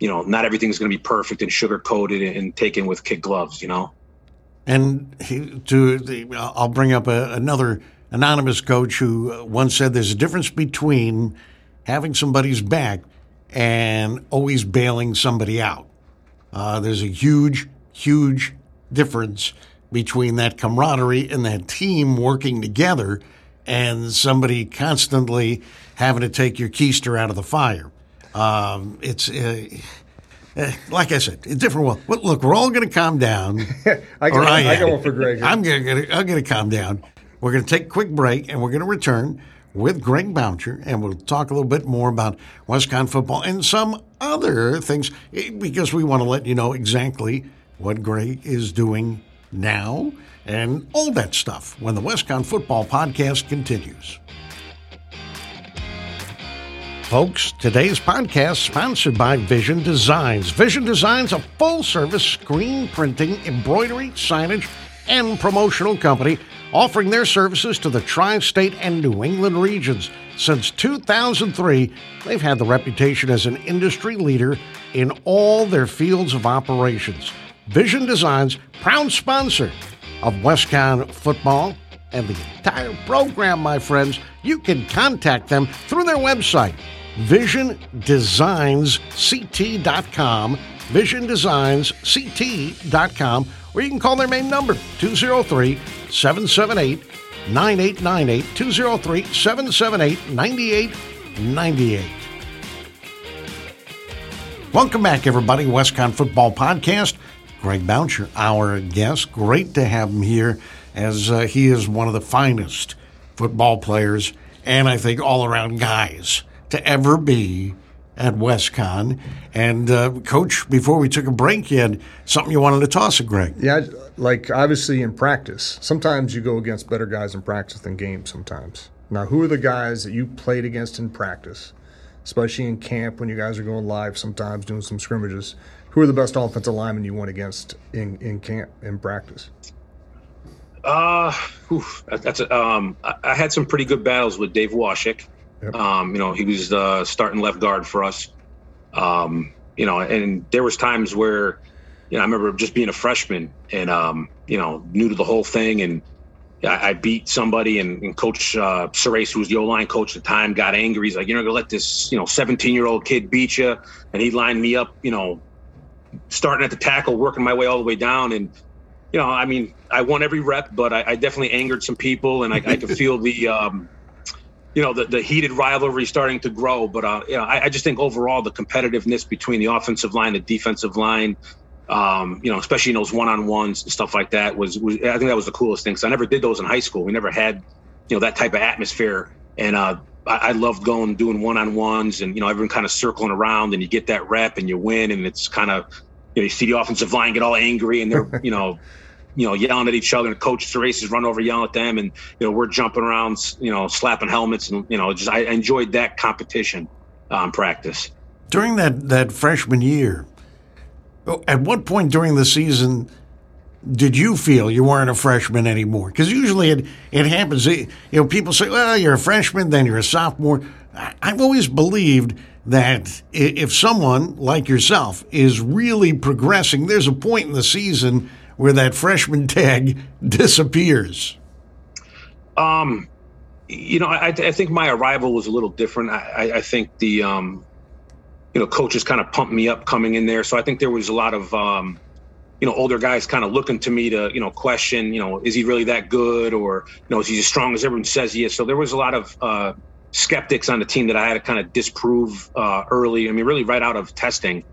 you know, not everything's going to be perfect and sugar-coated and, and taken with kid gloves, you know. And he, to the, I'll bring up a, another anonymous coach who once said there's a difference between having somebody's back and always bailing somebody out. Uh, there's a huge, huge difference between that camaraderie and that team working together and somebody constantly having to take your keister out of the fire. Um, it's uh, uh, like I said, a different world. Well, look, we're all going to calm down. I got I, I got one for Greg. I'm going to I'm going to calm down. We're going to take a quick break, and we're going to return with Greg Boucher, and we'll talk a little bit more about Westcon football and some other things, because we want to let you know exactly what Greg is doing now and all that stuff when the Westcon Football Podcast continues. Folks, today's podcast sponsored by Vision Designs. Vision Designs, a full-service screen printing, embroidery, signage, and promotional company offering their services to the tri-state and New England regions. Since two thousand three, they've had the reputation as an industry leader in all their fields of operations. Vision Designs, proud sponsor of Westcon football and the entire program, my friends. You can contact them through their website, vision designs c t dot com, vision designs c t dot com, or you can call their main number, two oh three, seven seven eight, nine eight nine eight, two oh three, seven seven eight, nine eight nine eight. Welcome back, everybody. Westcon Football Podcast. Greg Boucher, our guest. Great to have him here, as uh, he is one of the finest football players and I think all-around guys to ever be at Westcon. And, uh, Coach, before we took a break, you had something you wanted to toss at Greg. Yeah, like obviously in practice, sometimes you go against better guys in practice than games sometimes. Now, who are the guys that you played against in practice, especially in camp when you guys are going live sometimes doing some scrimmages? Who are the best offensive linemen you went against in, in camp, in practice? Uh, whew, that's a, um, I had some pretty good battles with Dave Washick. Yep. Um, you know, he was uh, starting left guard for us. Um, you know, and there was times where, you know, I remember just being a freshman and, um, you know, new to the whole thing. And I, I beat somebody, and, and Coach uh, Sirace, who was the O-line coach at the time, got angry. He's like, you're not going to let this, you know, seventeen-year-old kid beat you. And he lined me up, you know, starting at the tackle, working my way all the way down. And, you know, I mean, I won every rep, but I, I definitely angered some people, and I, I could feel the, um, you know, the, the heated rivalry starting to grow. But, uh, you know, I, I just think overall the competitiveness between the offensive line, the defensive line, um, you know, especially in those one-on-ones and stuff like that was, was, I think that was the coolest thing. So I never did those in high school. We never had, you know, that type of atmosphere. And, uh, I loved going, doing one-on-ones and, you know, everyone kind of circling around, and you get that rep and you win, and it's kind of, you know, you see the offensive line get all angry, and they're, you know, you know, yelling at each other, and Coach Sirace is running over yelling at them, and, you know, we're jumping around, you know, slapping helmets, and, you know, just, I enjoyed that competition um, practice. During that, that freshman year, at what point during the season did you feel you weren't a freshman anymore? Because usually it, it happens. You know, people say, well, you're a freshman, then you're a sophomore. I've always believed that if someone like yourself is really progressing, there's a point in the season where that freshman tag disappears. Um, you know, I, I think my arrival was a little different. I, I think the, um, you know, coaches kind of pumped me up coming in there. So I think there was a lot of, um, you know, older guys kind of looking to me to, you know, question, you know, is he really that good, or, you know, is he as strong as everyone says he is? So there was a lot of uh, skeptics on the team that I had to kind of disprove uh, early. I mean, really right out of testing,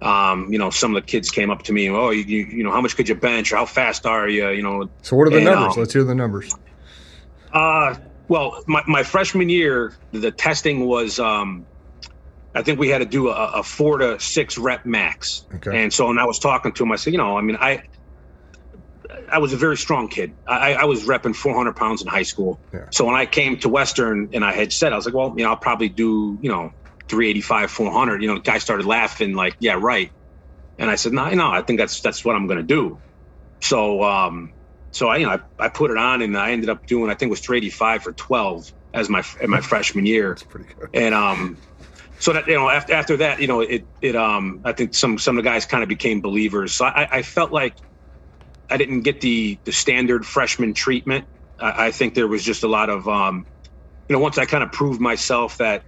um, you know, some of the kids came up to me, oh, you, you, you know, how much could you bench, or how fast are you, you know? So what are the and, numbers? Um, Let's hear the numbers. Uh, well, my, my freshman year, the testing was, um, I think we had to do a, a four to six rep max. Okay. And so, and I was talking to him, I said, you know, I mean, I, I was a very strong kid. I, I was repping four hundred pounds in high school. Yeah. So when I came to Western and I had said, I was like, well, you know, I'll probably do, you know, three eighty-five, four hundred, you know, the guy started laughing like, yeah, right. And I said, no, no, I think that's, that's what I'm going to do. So, um, so I, you know, I, I put it on, and I ended up doing, I think it was three eighty-five for twelve as my, in my freshman year. That's pretty good. And, um, so that, you know, after after that, you know, it it um I think some some of the guys kind of became believers. So I, I felt like I didn't get the the standard freshman treatment. I, I think there was just a lot of um, you know, once I kind of proved myself that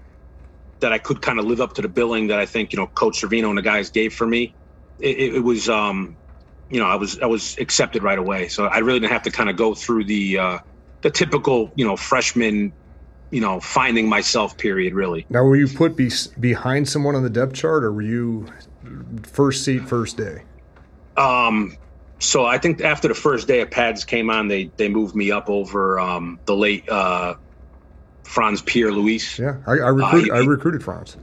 that I could kind of live up to the billing that I think, you know, Coach Servino and the guys gave for me. It, it was um, you know, I was I was accepted right away. So I really didn't have to kind of go through the uh, the typical, you know, freshman, you know, finding myself period, really. Now, were you put be- behind someone on the depth chart, or were you first seat, first day? Um, so I think after the first day of pads came on, they they moved me up over um, the late uh, Franz Pierre Luis. Yeah, I, I recruited. Uh, he, I recruited Franz.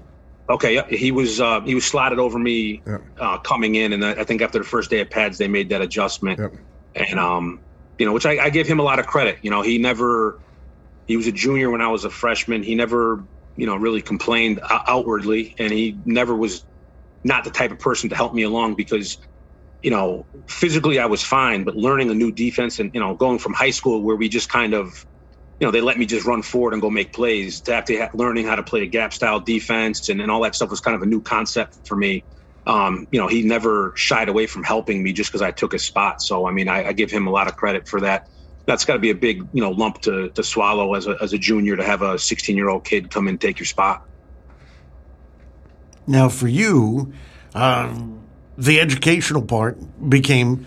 Okay, yeah, he was uh, he was slotted over me yeah. uh, coming in, and I think after the first day of pads, they made that adjustment, yeah. and um, you know, which I, I give him a lot of credit. You know, he never. He was a junior when I was a freshman. He never, you know, really complained outwardly, and he never was not the type of person to help me along because, you know, physically I was fine, but learning a new defense and, you know, going from high school where we just kind of, you know, they let me just run forward and go make plays to have to learning how to play a gap style defense and, and all that stuff was kind of a new concept for me. Um, you know, he never shied away from helping me just because I took his spot. So, I mean, I, I give him a lot of credit for that. That's got to be a big, you know, lump to, to swallow as a as a junior to have a sixteen-year-old kid come and take your spot. Now, for you, um, the educational part became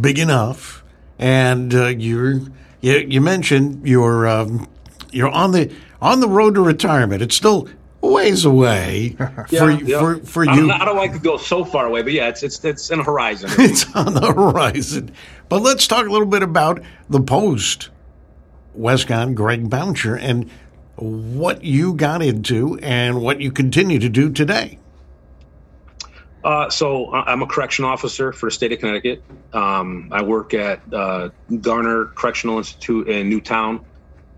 big enough, and uh, you you mentioned you're um, you're on the on the road to retirement. It's still ways away for yeah, yeah. for for you. I don't, I don't like to go so far away, but yeah, it's it's it's on the horizon. It's on the horizon. But let's talk a little bit about the post Westcon Greg Boucher and what you got into and what you continue to do today. Uh, so I'm a correction officer for the state of Connecticut. Um, I work at uh, Garner Correctional Institute in Newtown.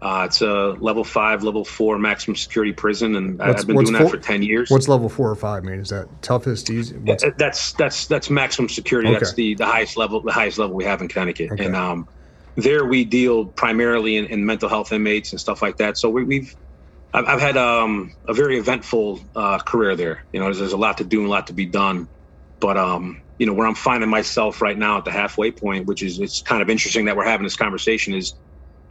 Uh, it's a level five, level four maximum security prison, and what's, I've been doing four, that for ten years. What's level four or five mean? Is that toughest, easy? What's... That's that's that's maximum security. Okay. That's the, the highest level, the highest level we have in Connecticut, okay. and um, there we deal primarily in, in mental health inmates and stuff like that. So we, we've, I've, I've had um, a very eventful uh, career there. You know, there's, there's a lot to do and a lot to be done, but um, you know, where I'm finding myself right now at the halfway point, which is it's kind of interesting that we're having this conversation is.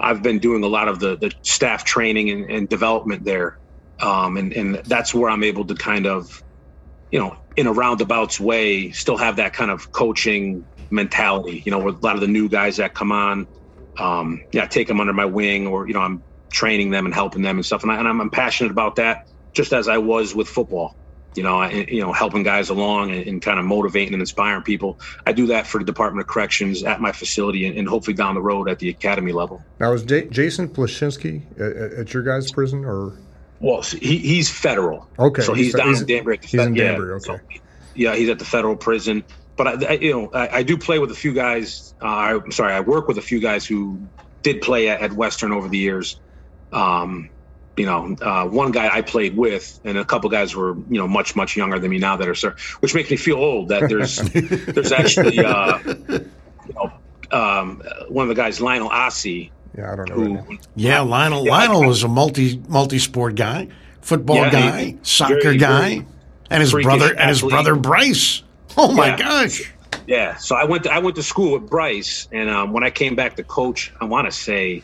I've been doing a lot of the, the staff training and, and development there. Um, and, and that's where I'm able to kind of, you know, in a roundabouts way, still have that kind of coaching mentality, you know, with a lot of the new guys that come on, um, yeah, I take them under my wing or, you know, I'm training them and helping them and stuff. And, I, and I'm, I'm passionate about that just as I was with football, you know, I, you know, helping guys along and, and kind of motivating and inspiring people. I do that for the Department of Corrections at my facility and, and hopefully down the road at the academy level. Now, is J- Jason Plashinsky at, at your guys' prison or? Well, so he, he's federal. Okay. So he's, he's down he's, in Danbury. At the he's fe- in Danbury, yeah, okay. So, yeah, he's at the federal prison. But, I, I you know, I, I do play with a few guys. Uh, I, I'm sorry, I work with a few guys who did play at, at Western over the years. Um You know, uh, one guy I played with, and a couple guys were, you know, much much younger than me now that are, sir, which makes me feel old. That there's, there's actually, uh, you know, um, one of the guys, Lionel Ossie. Yeah, I don't know. Who, yeah, Lionel. Yeah, Lionel was a multi multi sport guy, football yeah, guy, he, soccer very, guy, very and his brother athlete. and his brother Bryce. Oh my yeah. gosh. Yeah. So I went to, I went to school with Bryce, and um, when I came back to coach, I want to say.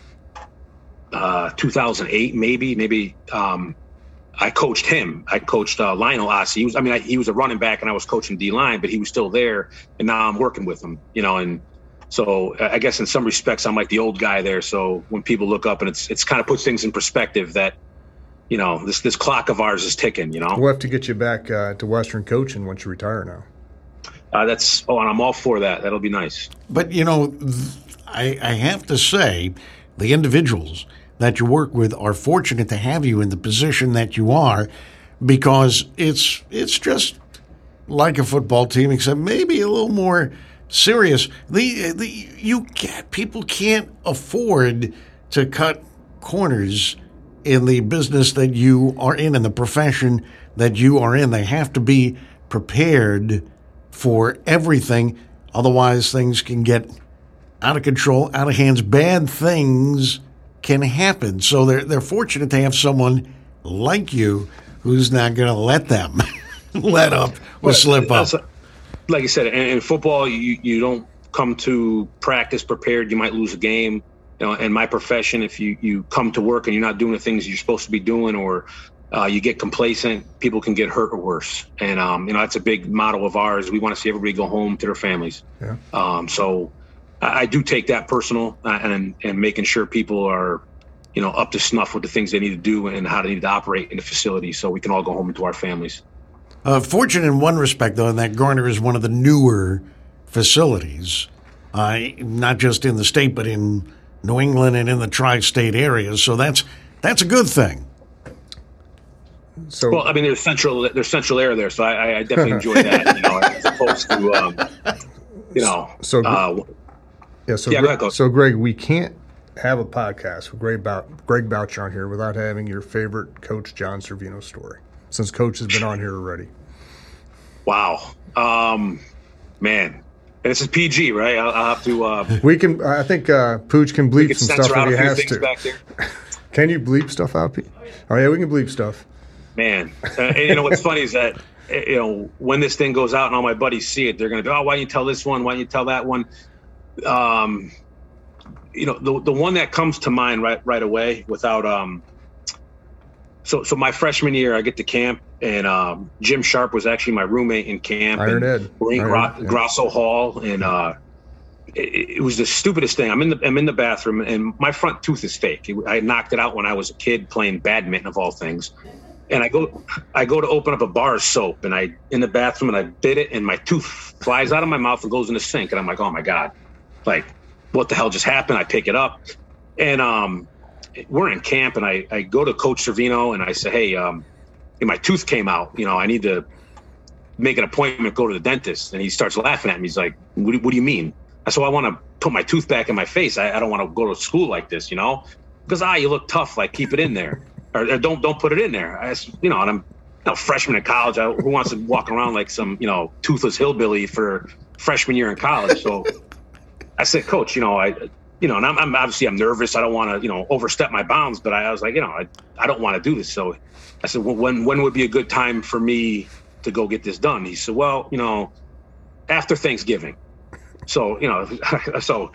Uh, two thousand eight, maybe, maybe um, I coached him. I coached uh, Lionel Ossie. He was, I mean, I, he was a running back, and I was coaching D line, but he was still there. And now I'm working with him, you know. And so, I guess in some respects, I'm like the old guy there. So when people look up, and it's it's kind of puts things in perspective that, you know, this this clock of ours is ticking. You know, we'll have to get you back uh, to Western coaching once you retire now. Uh, that's oh, and I'm all for that. That'll be nice. But you know, I I have to say, the individuals that you work with are fortunate to have you in the position that you are, because it's it's just like a football team, except maybe a little more serious. The the you can't, people can't afford to cut corners in the business that you are in and the profession that you are in. They have to be prepared for everything, otherwise things can get out of control, out of hands. Bad things can happen. So they're they're fortunate to have someone like you who's not going to let them let up or well, slip up. A, like you said, in, in football, you, you don't come to practice prepared. You might lose a game. You know, in my profession, if you, you come to work and you're not doing the things you're supposed to be doing, or uh, you get complacent, people can get hurt or worse. And um, you know, that's a big motto of ours. We want to see everybody go home to their families. Yeah. Um, so. I do take that personal uh, and and making sure people are, you know, up to snuff with the things they need to do and how they need to operate in the facility so we can all go home to our families. Uh, fortunate in one respect, though, in that Garner is one of the newer facilities, uh, not just in the state, but in New England and in the tri-state areas. So that's that's a good thing. So, well, I mean, there's central there's central air there, so I, I definitely enjoy that. You know, as opposed to, um, you know, so uh, yeah, so yeah, Greg, go ahead, so Greg, we can't have a podcast with Greg, Bou- Greg Boucher on here without having your favorite coach, John Servino, story, since Coach has been on here already. Wow, um, man, and this is P G, right? I'll, I'll have to. Uh, we can. I think uh, Pooch can bleep can some stuff if he has to. Back there. Can you bleep stuff out, Pete? Oh yeah, we can bleep stuff. Man, uh, and you know what's funny is that, you know, when this thing goes out and all my buddies see it, they're going to go, oh, why don't you tell this one? Why don't you tell that one? Um, you know, the the one that comes to mind right right away without um. So so my freshman year, I get to camp, and um, Jim Sharp was actually my roommate in camp. Iron Ed. We're in Iron, Gros- Grosso Hall, and uh, it, it was the stupidest thing. I'm in the I'm in the bathroom, and my front tooth is fake. It, I knocked it out when I was a kid playing badminton, of all things. And I go, I go to open up a bar of soap, and I in the bathroom, and I bit it, and my tooth flies out of my mouth and goes in the sink, and I'm like, oh my God, like, what the hell just happened? I pick it up, and um, we're in camp, and I, I go to Coach Servino, and I say, hey, um, my tooth came out, you know, I need to make an appointment, go to the dentist, and he starts laughing at me. He's like, what do, what do you mean? I said, well, I want to put my tooth back in my face. I, I don't want to go to school like this, you know, because ah, you look tough, like keep it in there. Or don't don't put it in there. I, you know, and I'm you know, freshman in college. I, who wants to walk around like some, you know, toothless hillbilly for freshman year in college? So I said, Coach, you know, I, you know, and I'm, I'm obviously I'm nervous. I don't want to, you know, overstep my bounds. But I, I was like, you know, I, I don't want to do this. So I said, well, when when would be a good time for me to go get this done? He said, well, you know, after Thanksgiving. So you know, so.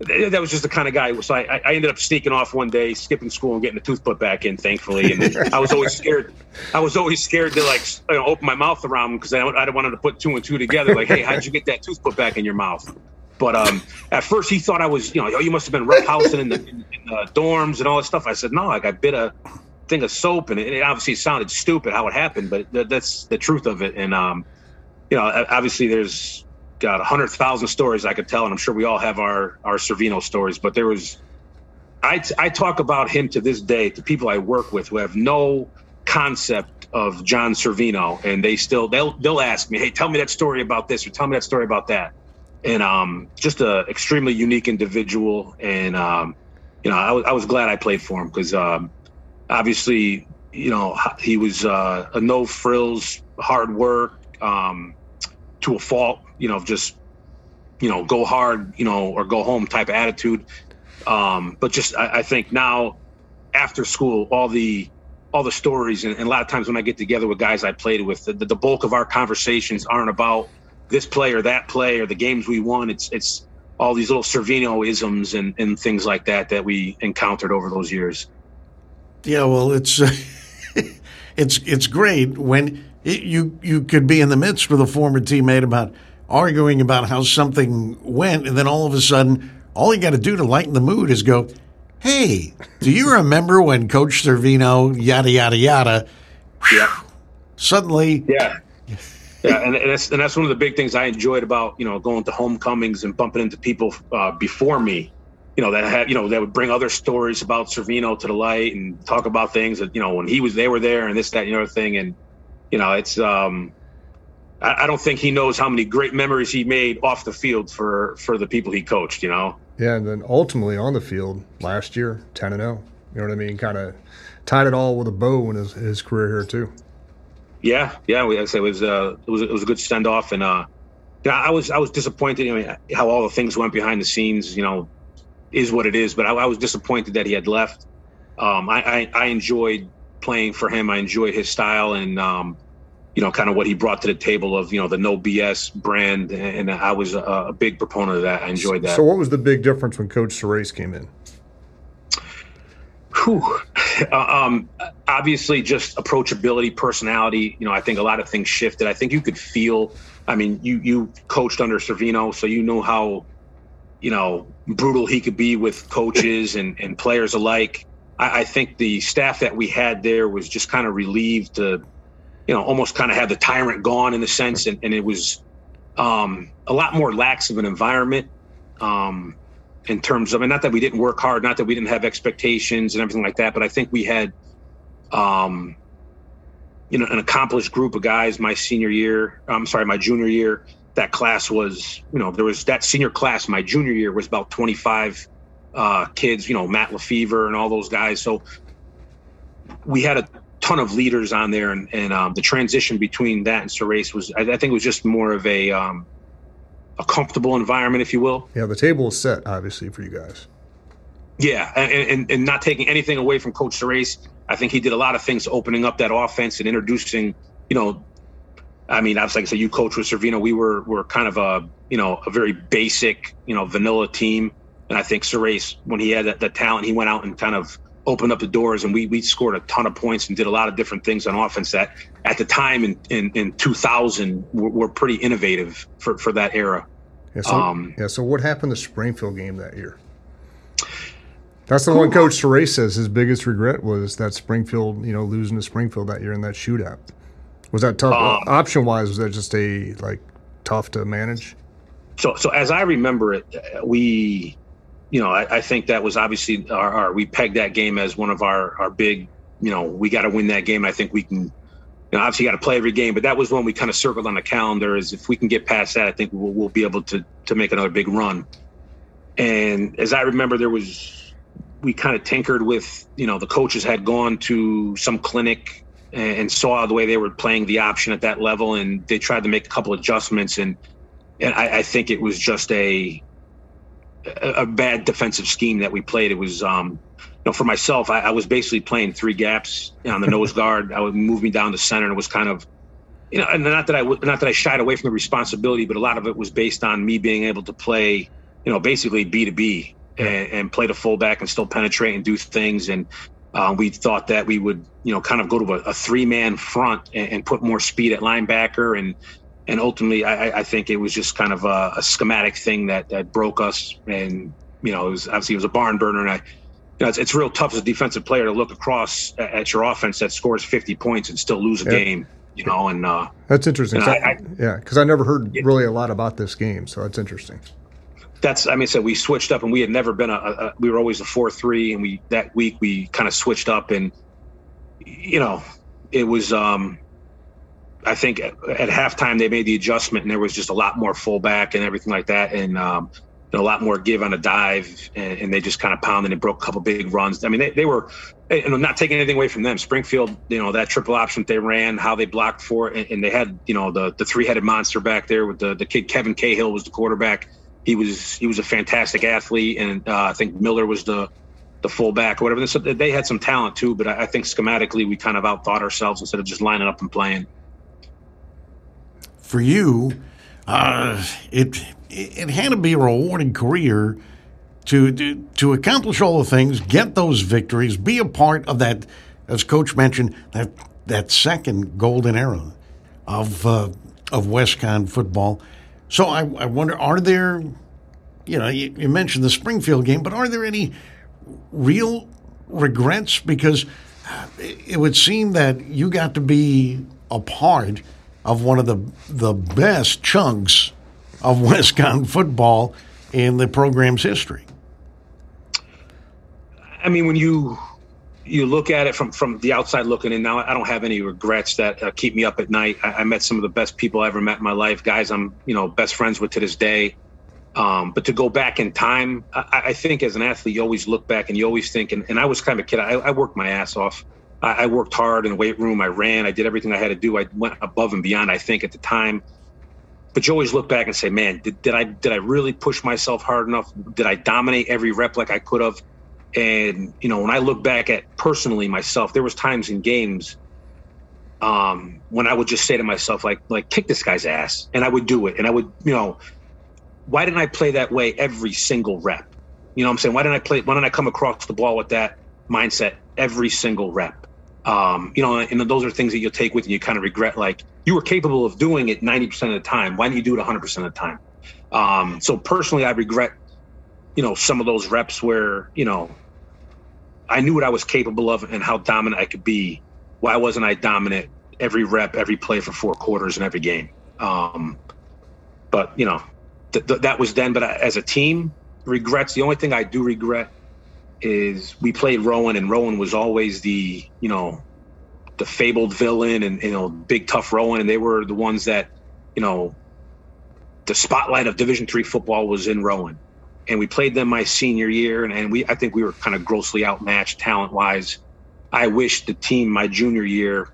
That was just the kind of guy. So I, I ended up sneaking off one day, skipping school, and getting the tooth put back in. Thankfully, and I was always scared. I was always scared to like you know, open my mouth around him because I I wanted to put two and two together. Like, hey, how'd you get that tooth put back in your mouth? But um, at first he thought I was, you know, oh, you must have been rough housing in the in, in the dorms and all that stuff. I said no, like I bit a thing of soap, and it, it obviously sounded stupid how it happened, but th- that's the truth of it. And um, you know, obviously there's. Got a hundred thousand stories I could tell, and I'm sure we all have our our Servino stories. But there was, I t- I talk about him to this day to people I work with who have no concept of John Servino, and they still they'll they'll ask me, hey, tell me that story about this, or tell me that story about that. And um, just a extremely unique individual, and um, you know, I, w- I was glad I played for him because um, obviously, you know, he was uh, a no frills, hard work. Um, to a fault, you know, just, you know, go hard, you know, or go home type of attitude. Um, but just, I, I think now after school, all the, all the stories and, and a lot of times when I get together with guys I played with, the, the bulk of our conversations aren't about this play or that play or the games we won. It's, it's all these little Servino-isms and, and things like that, that we encountered over those years. Yeah. Well, it's, uh, it's, it's great when, It, you you could be in the midst with a former teammate about arguing about how something went, and then all of a sudden, all you got to do to lighten the mood is go, hey, do you remember when Coach Servino, yada, yada, yada, yeah. suddenly. Yeah. yeah, and, and, that's, and that's one of the big things I enjoyed about, you know, going to homecomings and bumping into people uh, before me, you know, that had, you know, that would bring other stories about Servino to the light and talk about things that, you know, when he was, they were there and this, that, and the other thing. And, you know, it's um, I, I don't think he knows how many great memories he made off the field for, for the people he coached, you know? Yeah, and then ultimately on the field last year, ten and oh, you know what I mean? Kind of tied it all with a bow in his, his career here too. Yeah, yeah, we, I say it was uh, it was it was a good send off, and uh, yeah, I was I was disappointed. I mean, how all the things went behind the scenes, you know, is what it is. But I, I was disappointed that he had left. Um, I, I I enjoyed playing for him. I enjoyed his style and. Um, you know, kind of what he brought to the table of, you know, the no B S brand. And I was a, a big proponent of that. I enjoyed that. So what was the big difference when Coach Sirace came in? Whew. um, obviously just approachability, personality. You know, I think a lot of things shifted. I think you could feel, I mean, you, you coached under Servino, so you know how, you know, brutal he could be with coaches and, and players alike. I, I think the staff that we had there was just kind of relieved to, you know, almost kind of had the tyrant gone in a sense. And, and it was um, a lot more lax of an environment um, in terms of, and not that we didn't work hard, not that we didn't have expectations and everything like that, but I think we had, um, you know, an accomplished group of guys my senior year, I'm sorry, my junior year. That class was, you know, there was that senior class, my junior year was about twenty-five uh, kids, you know, Matt LaFever and all those guys. So we had a ton of leaders on there, and, and um, the transition between that and Sirace was, I, I think it was just more of a, um, a comfortable environment, if you will. Yeah, the table is set, obviously, for you guys. Yeah, and, and, and not taking anything away from Coach Sirace. I think he did a lot of things opening up that offense and introducing, you know, I mean, I was like I said, you coach with Servino. We were were kind of a, you know, a very basic, you know, vanilla team. And I think Sirace, when he had that, that talent, he went out and kind of opened up the doors, and we we scored a ton of points and did a lot of different things on offense that at the time in, in, in two thousand were, were pretty innovative for, for that era. Yeah so, um, yeah, so what happened to Springfield game that year? That's the one Coach Sirace says his biggest regret was that Springfield, you know, losing to Springfield that year in that shootout. Was that tough? Um, Option-wise, was that just a like tough to manage? So, so as I remember it, we, you know, I, I think that was obviously our, our. We pegged that game as one of our our big. You know, we got to win that game. I think we can. You know, obviously, got to play every game, but that was one we kind of circled on the calendar. Is if we can get past that, I think we'll, we'll be able to to make another big run. And as I remember, there was we kind of tinkered with. You know, the coaches had gone to some clinic and saw the way they were playing the option at that level, and they tried to make a couple adjustments, and and I, I think it was just a a bad defensive scheme that we played. It was, um, you know, for myself, I, I was basically playing three gaps on the nose guard. I would move me down to center, and it was kind of, you know, and not that I not that I shied away from the responsibility, but a lot of it was based on me being able to play, you know, basically B to B and play the fullback and still penetrate and do things. And Uh, we thought that we would, you know, kind of go to a, a three-man front and, and put more speed at linebacker. And and ultimately, I, I think it was just kind of a, a schematic thing that, that broke us. And, you know, it was, obviously it was a barn burner. And I, you know, it's, it's real tough as a defensive player to look across at, at your offense that scores fifty points and still lose a yeah. game, you know. And uh, that's interesting. And I, I, yeah, because I never heard it, really a lot about this game, so that's interesting. That's, I mean, so we switched up, and we had never been a, a we were always a four three, and we, that week we kind of switched up, and, you know, it was, um, I think at, at halftime they made the adjustment, and there was just a lot more fullback and everything like that. And, um, and a lot more give on a dive, and, and they just kind of pounded and broke a couple big runs. I mean, they, they were, and I'm not taking anything away from them. Springfield, you know, that triple option they ran, how they blocked for it. And, and they had, you know, the, the three headed monster back there with the, the kid, Kevin Cahill was the quarterback. He was he was a fantastic athlete, and uh, I think Miller was the the fullback or whatever. So they had some talent too, but I, I think schematically we kind of outthought ourselves instead of just lining up and playing. For you, uh, it it had to be a rewarding career to, to to accomplish all the things, get those victories, be a part of that, as Coach mentioned, that that second golden era of uh, of WestConn football. So I, I wonder, are there, you know, you, you mentioned the Springfield game, but are there any real regrets? Because it would seem that you got to be a part of one of the the best chunks of WestConn football in the program's history. I mean, when you you look at it from, from the outside looking in now, I don't have any regrets that uh, keep me up at night. I, I met some of the best people I ever met in my life, guys I'm, you know, best friends with to this day. Um, but to go back in time, I, I think as an athlete, you always look back and you always think, and, and I was kind of a kid. I, I worked my ass off. I, I worked hard in the weight room. I ran, I did everything I had to do. I went above and beyond, I think, at the time. But you always look back and say, man, did, did I, did I really push myself hard enough? Did I dominate every rep like I could have? And, you know, when I look back at personally myself, there was times in games um, when I would just say to myself, like, like kick this guy's ass. And I would do it. And I would, you know, why didn't I play that way every single rep? You know what I'm saying? Why didn't I play? Why didn't I come across the ball with that mindset every single rep? Um, you know, and those are things that you'll take with and you kind of regret, like you were capable of doing it ninety percent of the time. Why didn't you do it one hundred percent of the time? Um, so personally, I regret, you know, some of those reps where, you know, I knew what I was capable of and how dominant I could be. Why wasn't I dominant every rep, every play for four quarters in every game. Um, but, you know, th- th- that was then. But I, as a team, regrets, the only thing I do regret is we played Rowan, and Rowan was always the, you know, the fabled villain, and, you know, big, tough Rowan. And they were the ones that, you know, the spotlight of Division three football was in Rowan. And we played them my senior year, and, and we I think we were kind of grossly outmatched talent-wise. I wish the team my junior year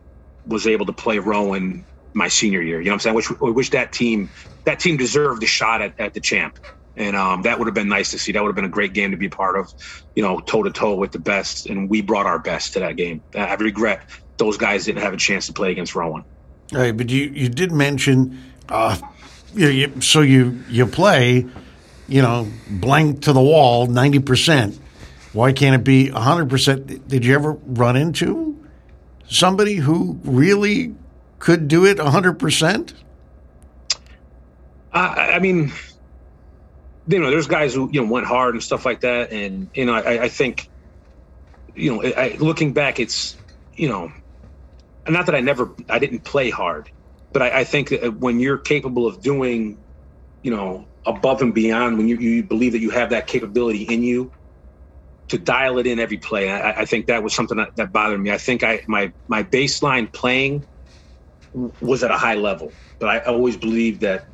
was able to play Rowan my senior year. You know what I'm saying? I wish, I wish that team that team deserved a shot at, at the champ. And um, that would have been nice to see. That would have been a great game to be a part of, you know, toe-to-toe with the best. And we brought our best to that game. I regret those guys didn't have a chance to play against Rowan. All right, but you, you did mention uh, – you, you, so you, you play – you know, blank to the wall, ninety percent. Why can't it be one hundred percent? Did you ever run into somebody who really could do it one hundred percent? Uh, I mean, you know, there's guys who, you know, went hard and stuff like that. And, you know, I, I think, you know, I, looking back, it's, you know, not that I never, I didn't play hard, but I, I think that when you're capable of doing, you know, above and beyond, when you, you believe that you have that capability in you to dial it in every play. I, I think that was something that, that bothered me. I think I my my baseline playing was at a high level, but I always believed that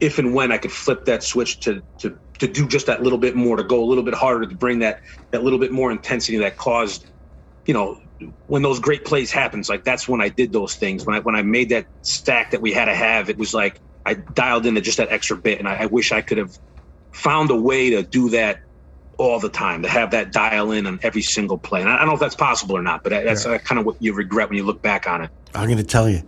if and when I could flip that switch to to to do just that little bit more, to go a little bit harder, to bring that that little bit more intensity that caused, you know, when those great plays happens, like that's when I did those things. When I when I made that stack that we had to have, it was like I dialed into just that extra bit, and I, I wish I could have found a way to do that all the time, to have that dial in on every single play. And I, I don't know if that's possible or not, but that's yeah. kind of what you regret when you look back on it. I'm going to tell you,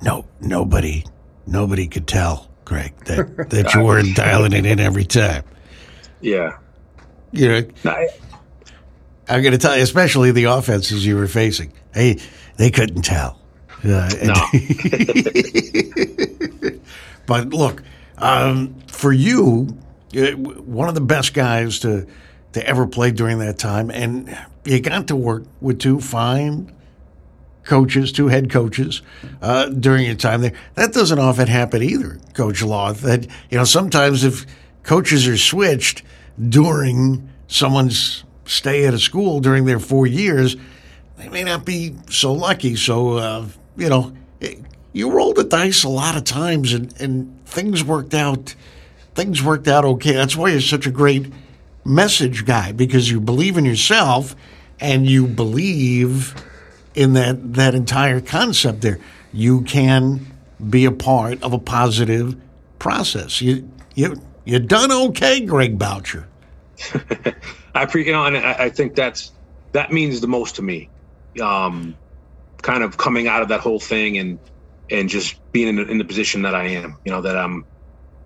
no, nobody, nobody could tell, Greg, that, that you weren't dialing it in every time. Yeah. You know, no, I, I'm going to tell you, especially the offenses you were facing. Hey, they couldn't tell. Uh, no. But look, um, for you, one of the best guys to to ever play during that time, and you got to work with two fine coaches, two head coaches uh, during your time there. That doesn't often happen either, Coach Law. That you know, sometimes if coaches are switched during someone's stay at a school during their four years, they may not be so lucky. So, uh, you know, it, you rolled the dice a lot of times, and, and things worked out. Things worked out okay. That's why you're such a great message guy, because you believe in yourself and you believe in that that entire concept there. You can be a part of a positive process. You you you done okay, Greg Boucher. I pre you know, and I, I think that's that means the most to me. Um, kind of coming out of that whole thing and and just being in the, in the position that I am, you know, that I'm,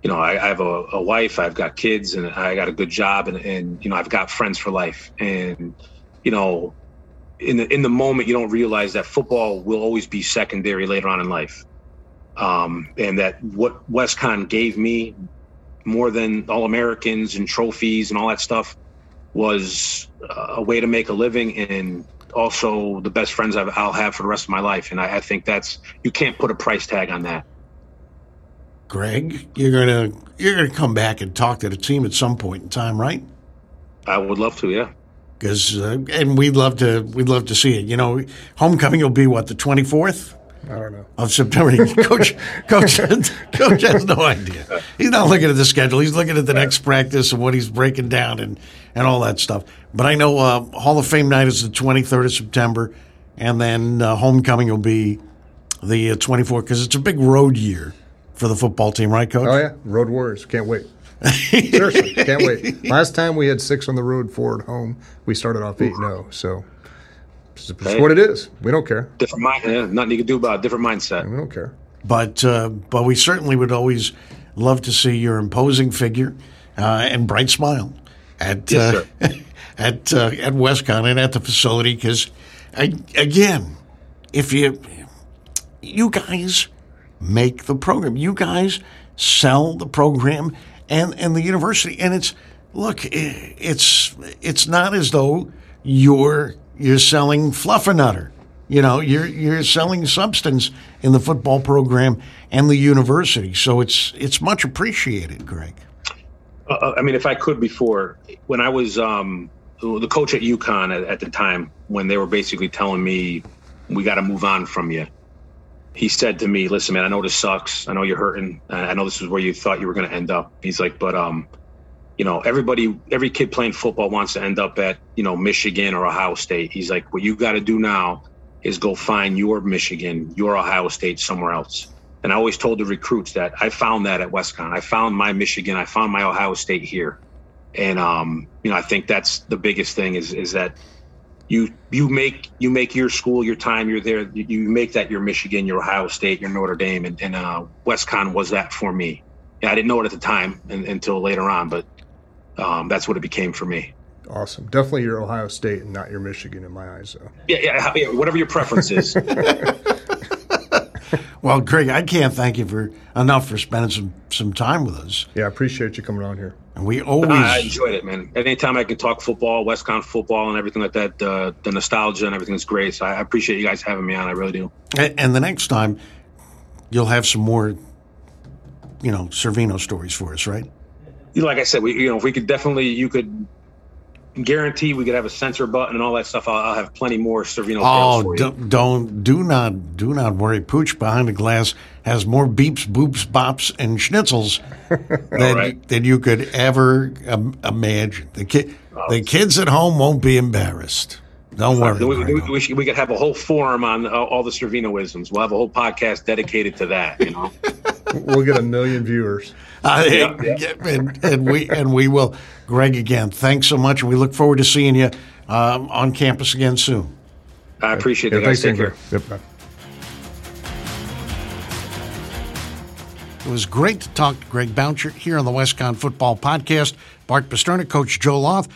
you know, I, I have a, a wife, I've got kids, and I got a good job, and, and, you know, I've got friends for life. And, you know, in the, in the moment, you don't realize that football will always be secondary later on in life. Um, and that what WestConn gave me more than All-Americans and trophies and all that stuff was a way to make a living, and also the best friends I've, I'll have for the rest of my life. And I, I think that's, you can't put a price tag on that. Greg, you're going to, you're going to come back and talk to the team at some point in time, right? I would love to. Yeah. Cause, uh, and we'd love to, we'd love to see it. You know, homecoming will be what, the twenty-fourth? I don't know. Of September. Coach, coach, coach has no idea. He's not looking at the schedule. He's looking at the next practice and what he's breaking down and, and all that stuff. But I know uh, Hall of Fame night is the twenty-third of September, and then uh, homecoming will be the uh, twenty-fourth, because it's a big road year for the football team, right, Coach? Oh, yeah. Road Warriors. Can't wait. Seriously, can't wait. Last time we had six on the road, four at home. We started off eight and oh, so... It's hey, what it is. We don't care. Different mind, yeah, nothing you can do about it. Different mindset. We don't care. But uh, but we certainly would always love to see your imposing figure uh, and bright smile at yes, uh, at uh, at WestConn and at the facility. Because again, if you you guys make the program, you guys sell the program and, and the university. And it's look, it's it's not as though you're. You're selling Fluffernutter. You know, you're you're selling substance in the football program and the university. So it's it's much appreciated, Greg. Uh, I mean, if I could, before, when I was um, the coach at UConn at, at the time, when they were basically telling me, we got to move on from you, he said to me, listen, man, I know this sucks. I know you're hurting. I know this is where you thought you were going to end up. He's like, but, um, you know, everybody, every kid playing football wants to end up at, you know, Michigan or Ohio State. He's like, what you got to do now is go find your Michigan, your Ohio State somewhere else. And I always told the recruits that I found that at WestConn. I found my Michigan. I found my Ohio State here. And, um, you know, I think that's the biggest thing is, is that you you make you make your school, your time, you're there. You make that your Michigan, your Ohio State, your Notre Dame. And, and uh, WestConn was that for me. Yeah, I didn't know it at the time and, until later on, but um, that's what it became for me. Awesome. Definitely your Ohio State and not your Michigan in my eyes, though. Yeah, yeah, yeah whatever your preference is. Well, Greg, I can't thank you for enough for spending some, some time with us. Yeah, I appreciate you coming on here. And we always... I enjoyed it, man. Anytime I can talk football, WestConn football and everything like that, uh, the nostalgia and everything is great. So I appreciate you guys having me on. I really do. And, and the next time, you'll have some more, you know, Servino stories for us, right? Like I said, we you know, if we could definitely, you could... guarantee we could have a censor button and all that stuff. I'll, I'll have plenty more Servino. Oh, for you. Don't, don't do not do not worry. Pooch behind the glass has more beeps, boops, bops, and schnitzels than, right. than you could ever um, imagine. The kid, oh, the kids at home won't be embarrassed. Don't worry. We, we, we, should, we could have a whole forum on uh, all the Servinoisms. We'll have a whole podcast dedicated to that. You know, we'll get a million viewers. Uh, yeah, and, yeah. And, and we and we will. Greg, again, thanks so much. We look forward to seeing you um, on campus again soon. I appreciate it. Yeah, guys. Take care. Yep, bye. It was great to talk to Greg Boucher here on the WestConn Football Podcast. Bart Pasternak, Coach Joe Loth,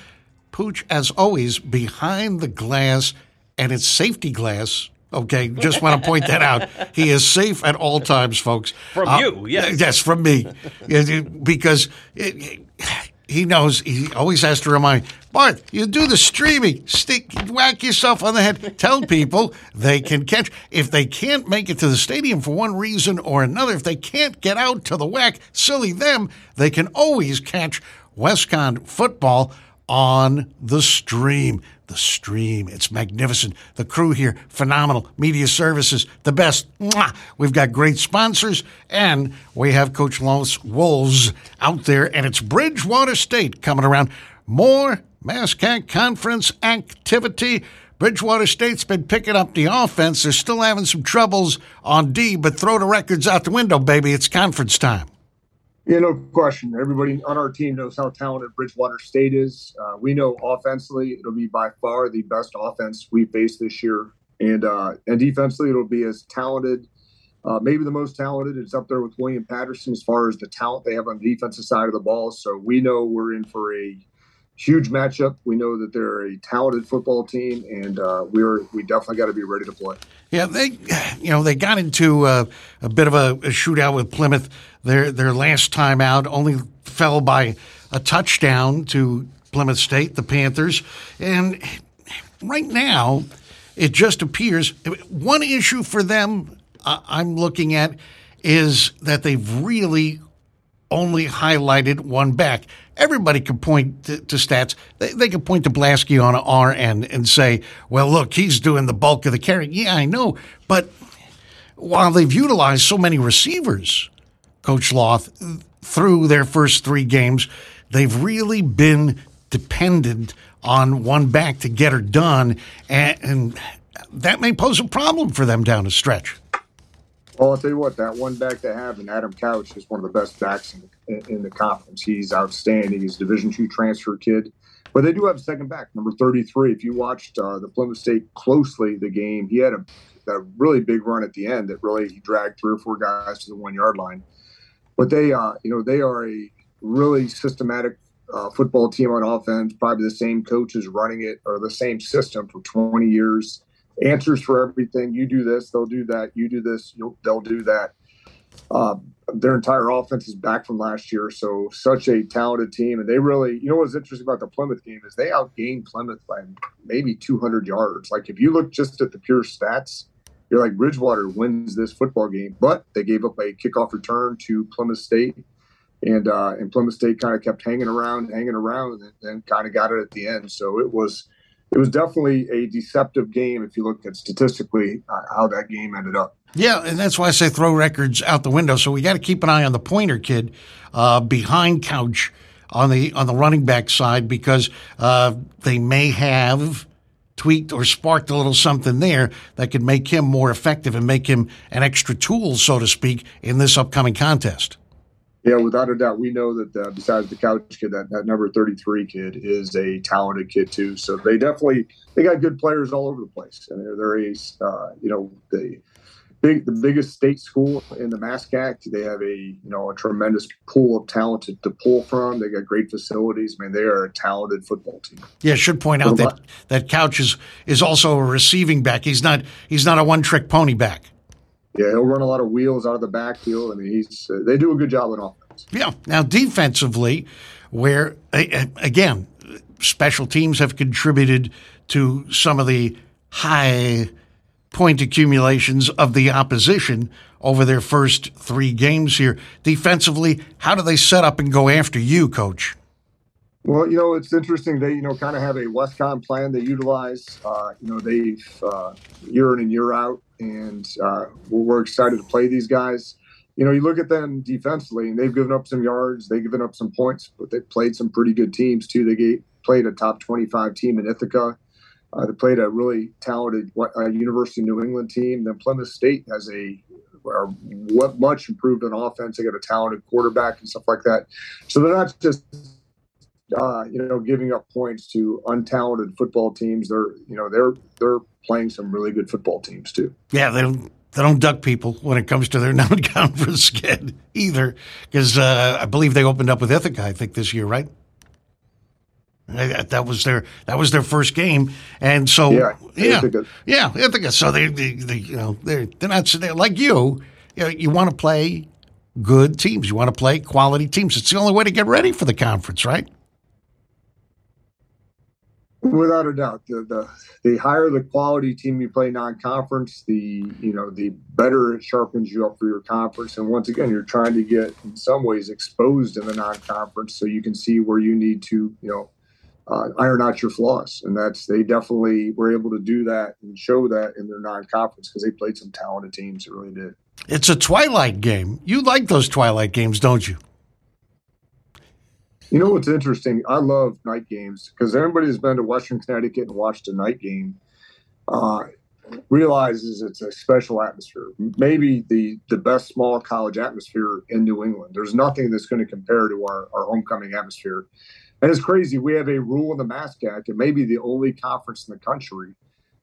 Pooch, as always, behind the glass, and it's safety glass. Okay, just want to point that out. He is safe at all times, folks. From uh, you, yes. Yes, from me. Because it, he knows, he always has to remind, Bart, you do the streaming. Stick, whack yourself on the head. Tell people they can catch. If they can't make it to the stadium for one reason or another, if they can't get out to the whack, silly them, they can always catch WestConn football on the stream. The stream. It's magnificent. The crew here, phenomenal. Media services, the best. Mwah! We've got great sponsors, and we have Coach Loth's Wolves out there, and it's Bridgewater State coming around. More MASCAC conference activity. Bridgewater State's been picking up the offense. They're still having some troubles on D, but throw the records out the window, baby. It's conference time. Yeah, no question. Everybody on our team knows how talented Bridgewater State is. Uh, we know offensively it'll be by far the best offense we face this year. And uh, and defensively it'll be as talented, uh, maybe the most talented. It's up there with William Patterson as far as the talent they have on the defensive side of the ball. So we know we're in for a huge matchup. We know that they're a talented football team, and uh, we're we definitely got to be ready to play. Yeah, they, you know, they got into a, a bit of a, a shootout with Plymouth. Their their last time out only fell by a touchdown to Plymouth State, the Panthers. And right now, it just appears one issue for them uh, I'm looking at is that they've really only highlighted one back. Everybody can point to, to stats. They, they can point to Blasky on our end and say, well, look, he's doing the bulk of the carry. Yeah, I know. But while they've utilized so many receivers, Coach Loth, through their first three games, they've really been dependent on one back to get her done. And, and that may pose a problem for them down the stretch. Well, I'll tell you what, that one back they have in Adam Couch is one of the best backs in, in, in the conference. He's outstanding. He's a Division two transfer kid. But they do have a second back, number thirty-three. If you watched uh, the Plymouth State closely, the game, he had a, a really big run at the end that really he dragged three or four guys to the one-yard line. But they, uh, you know, they are a really systematic uh, football team on offense. Probably the same coaches running it or the same system for twenty years. Answers for everything. You do this, they'll do that. You do this, you'll, they'll do that. uh, their entire offense is back from last year. So such a talented team. And they really, you know, what's interesting about the Plymouth game is they outgained Plymouth by maybe two hundred yards. Like if you look just at the pure stats, you're like Bridgewater wins this football game, but they gave up a kickoff return to Plymouth State. And, uh, and Plymouth State kind of kept hanging around, hanging around, and then kind of got it at the end. So it was, it was definitely a deceptive game if you look at statistically uh, how that game ended up. Yeah, and that's why I say throw records out the window. So we got to keep an eye on the pointer kid uh, behind Couch on the on the running back side because uh, they may have tweaked or sparked a little something there that could make him more effective and make him an extra tool, so to speak, in this upcoming contest. Yeah, without a doubt, we know that uh, besides the Couch kid, that, that number thirty-three kid is a talented kid too. So they definitely they got good players all over the place, and they're, they're a uh, you know the big the biggest state school in the MASCAC. They have a you know a tremendous pool of talent to pull from. They got great facilities. I mean, they are a talented football team. Yeah, I should point out that that Couch is is also a receiving back. He's not he's not a one trick pony back. Yeah, he'll run a lot of wheels out of the backfield. I mean, he's uh, they do a good job on offense. Yeah. Now, defensively, where, again, special teams have contributed to some of the high point accumulations of the opposition over their first three games here. Defensively, how do they set up and go after you, Coach? Well, you know, it's interesting. They, you know, kind of have a Westcon plan they utilize. Uh, you know, they've uh, year in and year out. And uh, we're excited to play these guys. You know, you look at them defensively, and they've given up some yards. They've given up some points, but they've played some pretty good teams, too. They gave, played a top twenty-five team in Ithaca. Uh, they played a really talented uh, University of New England team. Then Plymouth State has a are much improved on offense. They got a talented quarterback and stuff like that. So they're not just Uh, you know, giving up points to untalented football teams. They're, you know, they're they're playing some really good football teams too. Yeah, they don't they don't duck people when it comes to their non-conference kid either, because uh, I believe they opened up with Ithaca, I think, this year, right? That was their that was their first game, and so yeah, yeah, Ithaca. yeah Ithaca. So they, they, they you know they're they're not they're like you. You know, you want to play good teams. You want to play quality teams. It's the only way to get ready for the conference, right? Without a doubt, the, the the higher the quality team you play non-conference, the you know the better it sharpens you up for your conference. And once again, you're trying to get in some ways exposed in the non-conference so you can see where you need to you know uh, iron out your flaws. And that's they definitely were able to do that and show that in their non-conference because they played some talented teams. It really did. It's a twilight game. You like those twilight games, don't you? You know what's interesting? I love night games because everybody who's been to Western Connecticut and watched a night game uh, realizes it's a special atmosphere. Maybe the, the best small college atmosphere in New England. There's nothing that's going to compare to our, our homecoming atmosphere. And it's crazy. We have a rule in the MASCAC, and maybe the only conference in the country,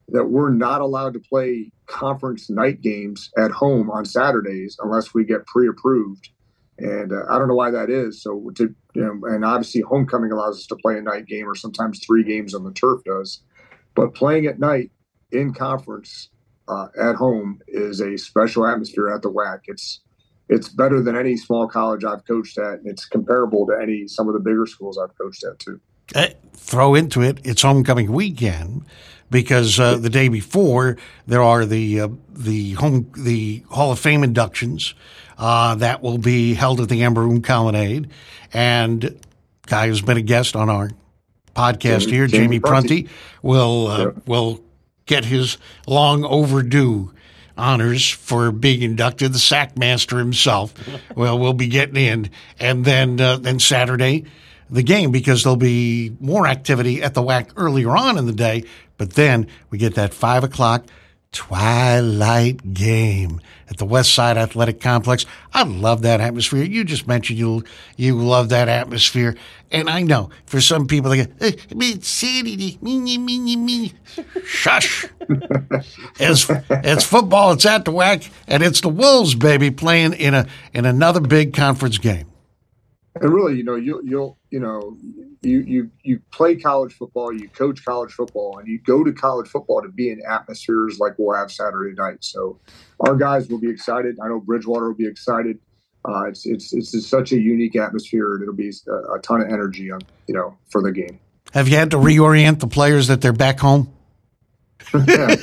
that we're not allowed to play conference night games at home on Saturdays unless we get pre-approved. And uh, I don't know why that is. So, to, you know, and obviously homecoming allows us to play a night game or sometimes three games on the turf does. But playing at night in conference uh, at home is a special atmosphere at the W A C. It's it's better than any small college I've coached at, and it's comparable to any some of the bigger schools I've coached at too. Uh, throw into it, it's homecoming weekend because uh, the day before there are the uh, the home the Hall of Fame inductions. Uh, that will be held at the Amber Room Colonnade. And guy who's been a guest on our podcast Jamie, here, Jamie, Jamie Prunty, Prunty, will uh, yeah. will get his long overdue honors for being inducted. The sack master himself will will be getting in. And then uh, then Saturday, the game, because there'll be more activity at the W A C earlier on in the day. But then we get that five o'clock twilight game at the West Side Athletic Complex. I love that atmosphere. You just mentioned you you love that atmosphere, and I know for some people they go, eh, Saturday, me, me, me. Shush. it's it's football. It's at the W A C, and it's the Wolves, baby, playing in a in another big conference game. And really, you know, you'll, you'll, you know, you, you, you play college football, you coach college football, and you go to college football to be in atmospheres like we'll have Saturday night. So our guys will be excited. I know Bridgewater will be excited. Uh, it's, it's, it's just such a unique atmosphere, and it'll be a, a ton of energy, on, you know, for the game. Have you had to reorient the players that they're back home? yeah.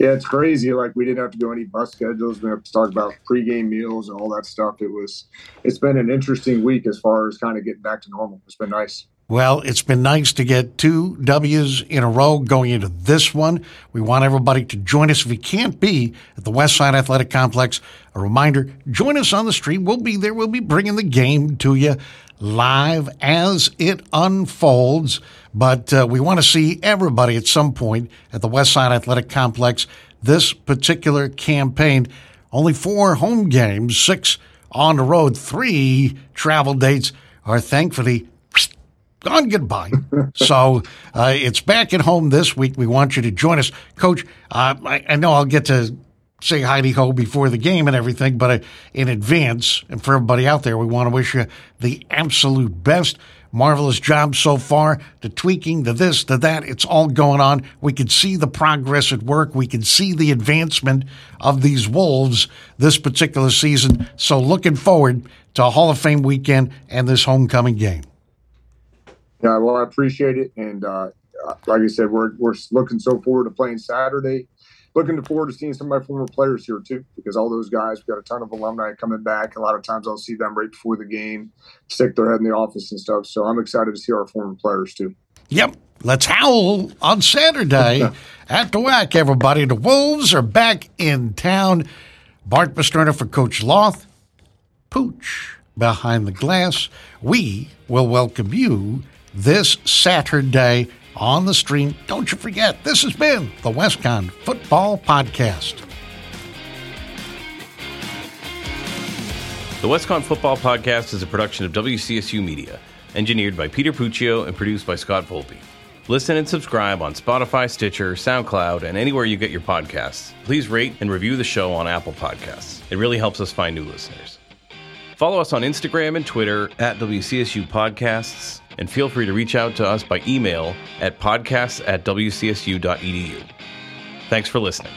yeah, it's crazy. Like, we didn't have to do any bus schedules. We have to talk about pregame meals and all that stuff. It was, it's been an interesting week as far as kind of getting back to normal. It's been nice. Well, it's been nice to get two W's in a row going into this one. We want everybody to join us. If you can't be at the West Side Athletic Complex, a reminder, join us on the street. We'll be there. We'll be bringing the game to you live as it unfolds. But uh, we want to see everybody at some point at the West Side Athletic Complex this particular campaign. Only four home games, six on the road, three travel dates are thankfully gone goodbye. So uh, it's back at home this week. We want you to join us. Coach, uh, I, I know I'll get to say hidey-ho before the game and everything, but uh, in advance, and for everybody out there, we want to wish you the absolute best. Marvelous job so far, the tweaking, the this, the that. It's all going on. We can see the progress at work. We can see the advancement of these Wolves this particular season. So looking forward to Hall of Fame weekend and this homecoming game. Yeah, well, I appreciate it, and uh, like I said, we're we're looking so forward to playing Saturday. Looking forward to seeing some of my former players here too, because all those guys, we've got a ton of alumni coming back. A lot of times, I'll see them right before the game, stick their head in the office and stuff. So I'm excited to see our former players too. Yep, let's howl on Saturday at the W A C. Everybody, the Wolves are back in town. Bart Pasterna for Coach Loth, Pooch behind the glass. We will welcome you this Saturday on the stream. Don't you forget, this has been the WestConn Football Podcast. The WestConn Football Podcast is a production of W C S U Media, engineered by Peter Puccio and produced by Scott Volpe. Listen and subscribe on Spotify, Stitcher, SoundCloud, and anywhere you get your podcasts. Please rate and review the show on Apple Podcasts. It really helps us find new listeners. Follow us on Instagram and Twitter at W C S U Podcasts. And feel free to reach out to us by email at podcasts at w c s u dot e d u. Thanks for listening.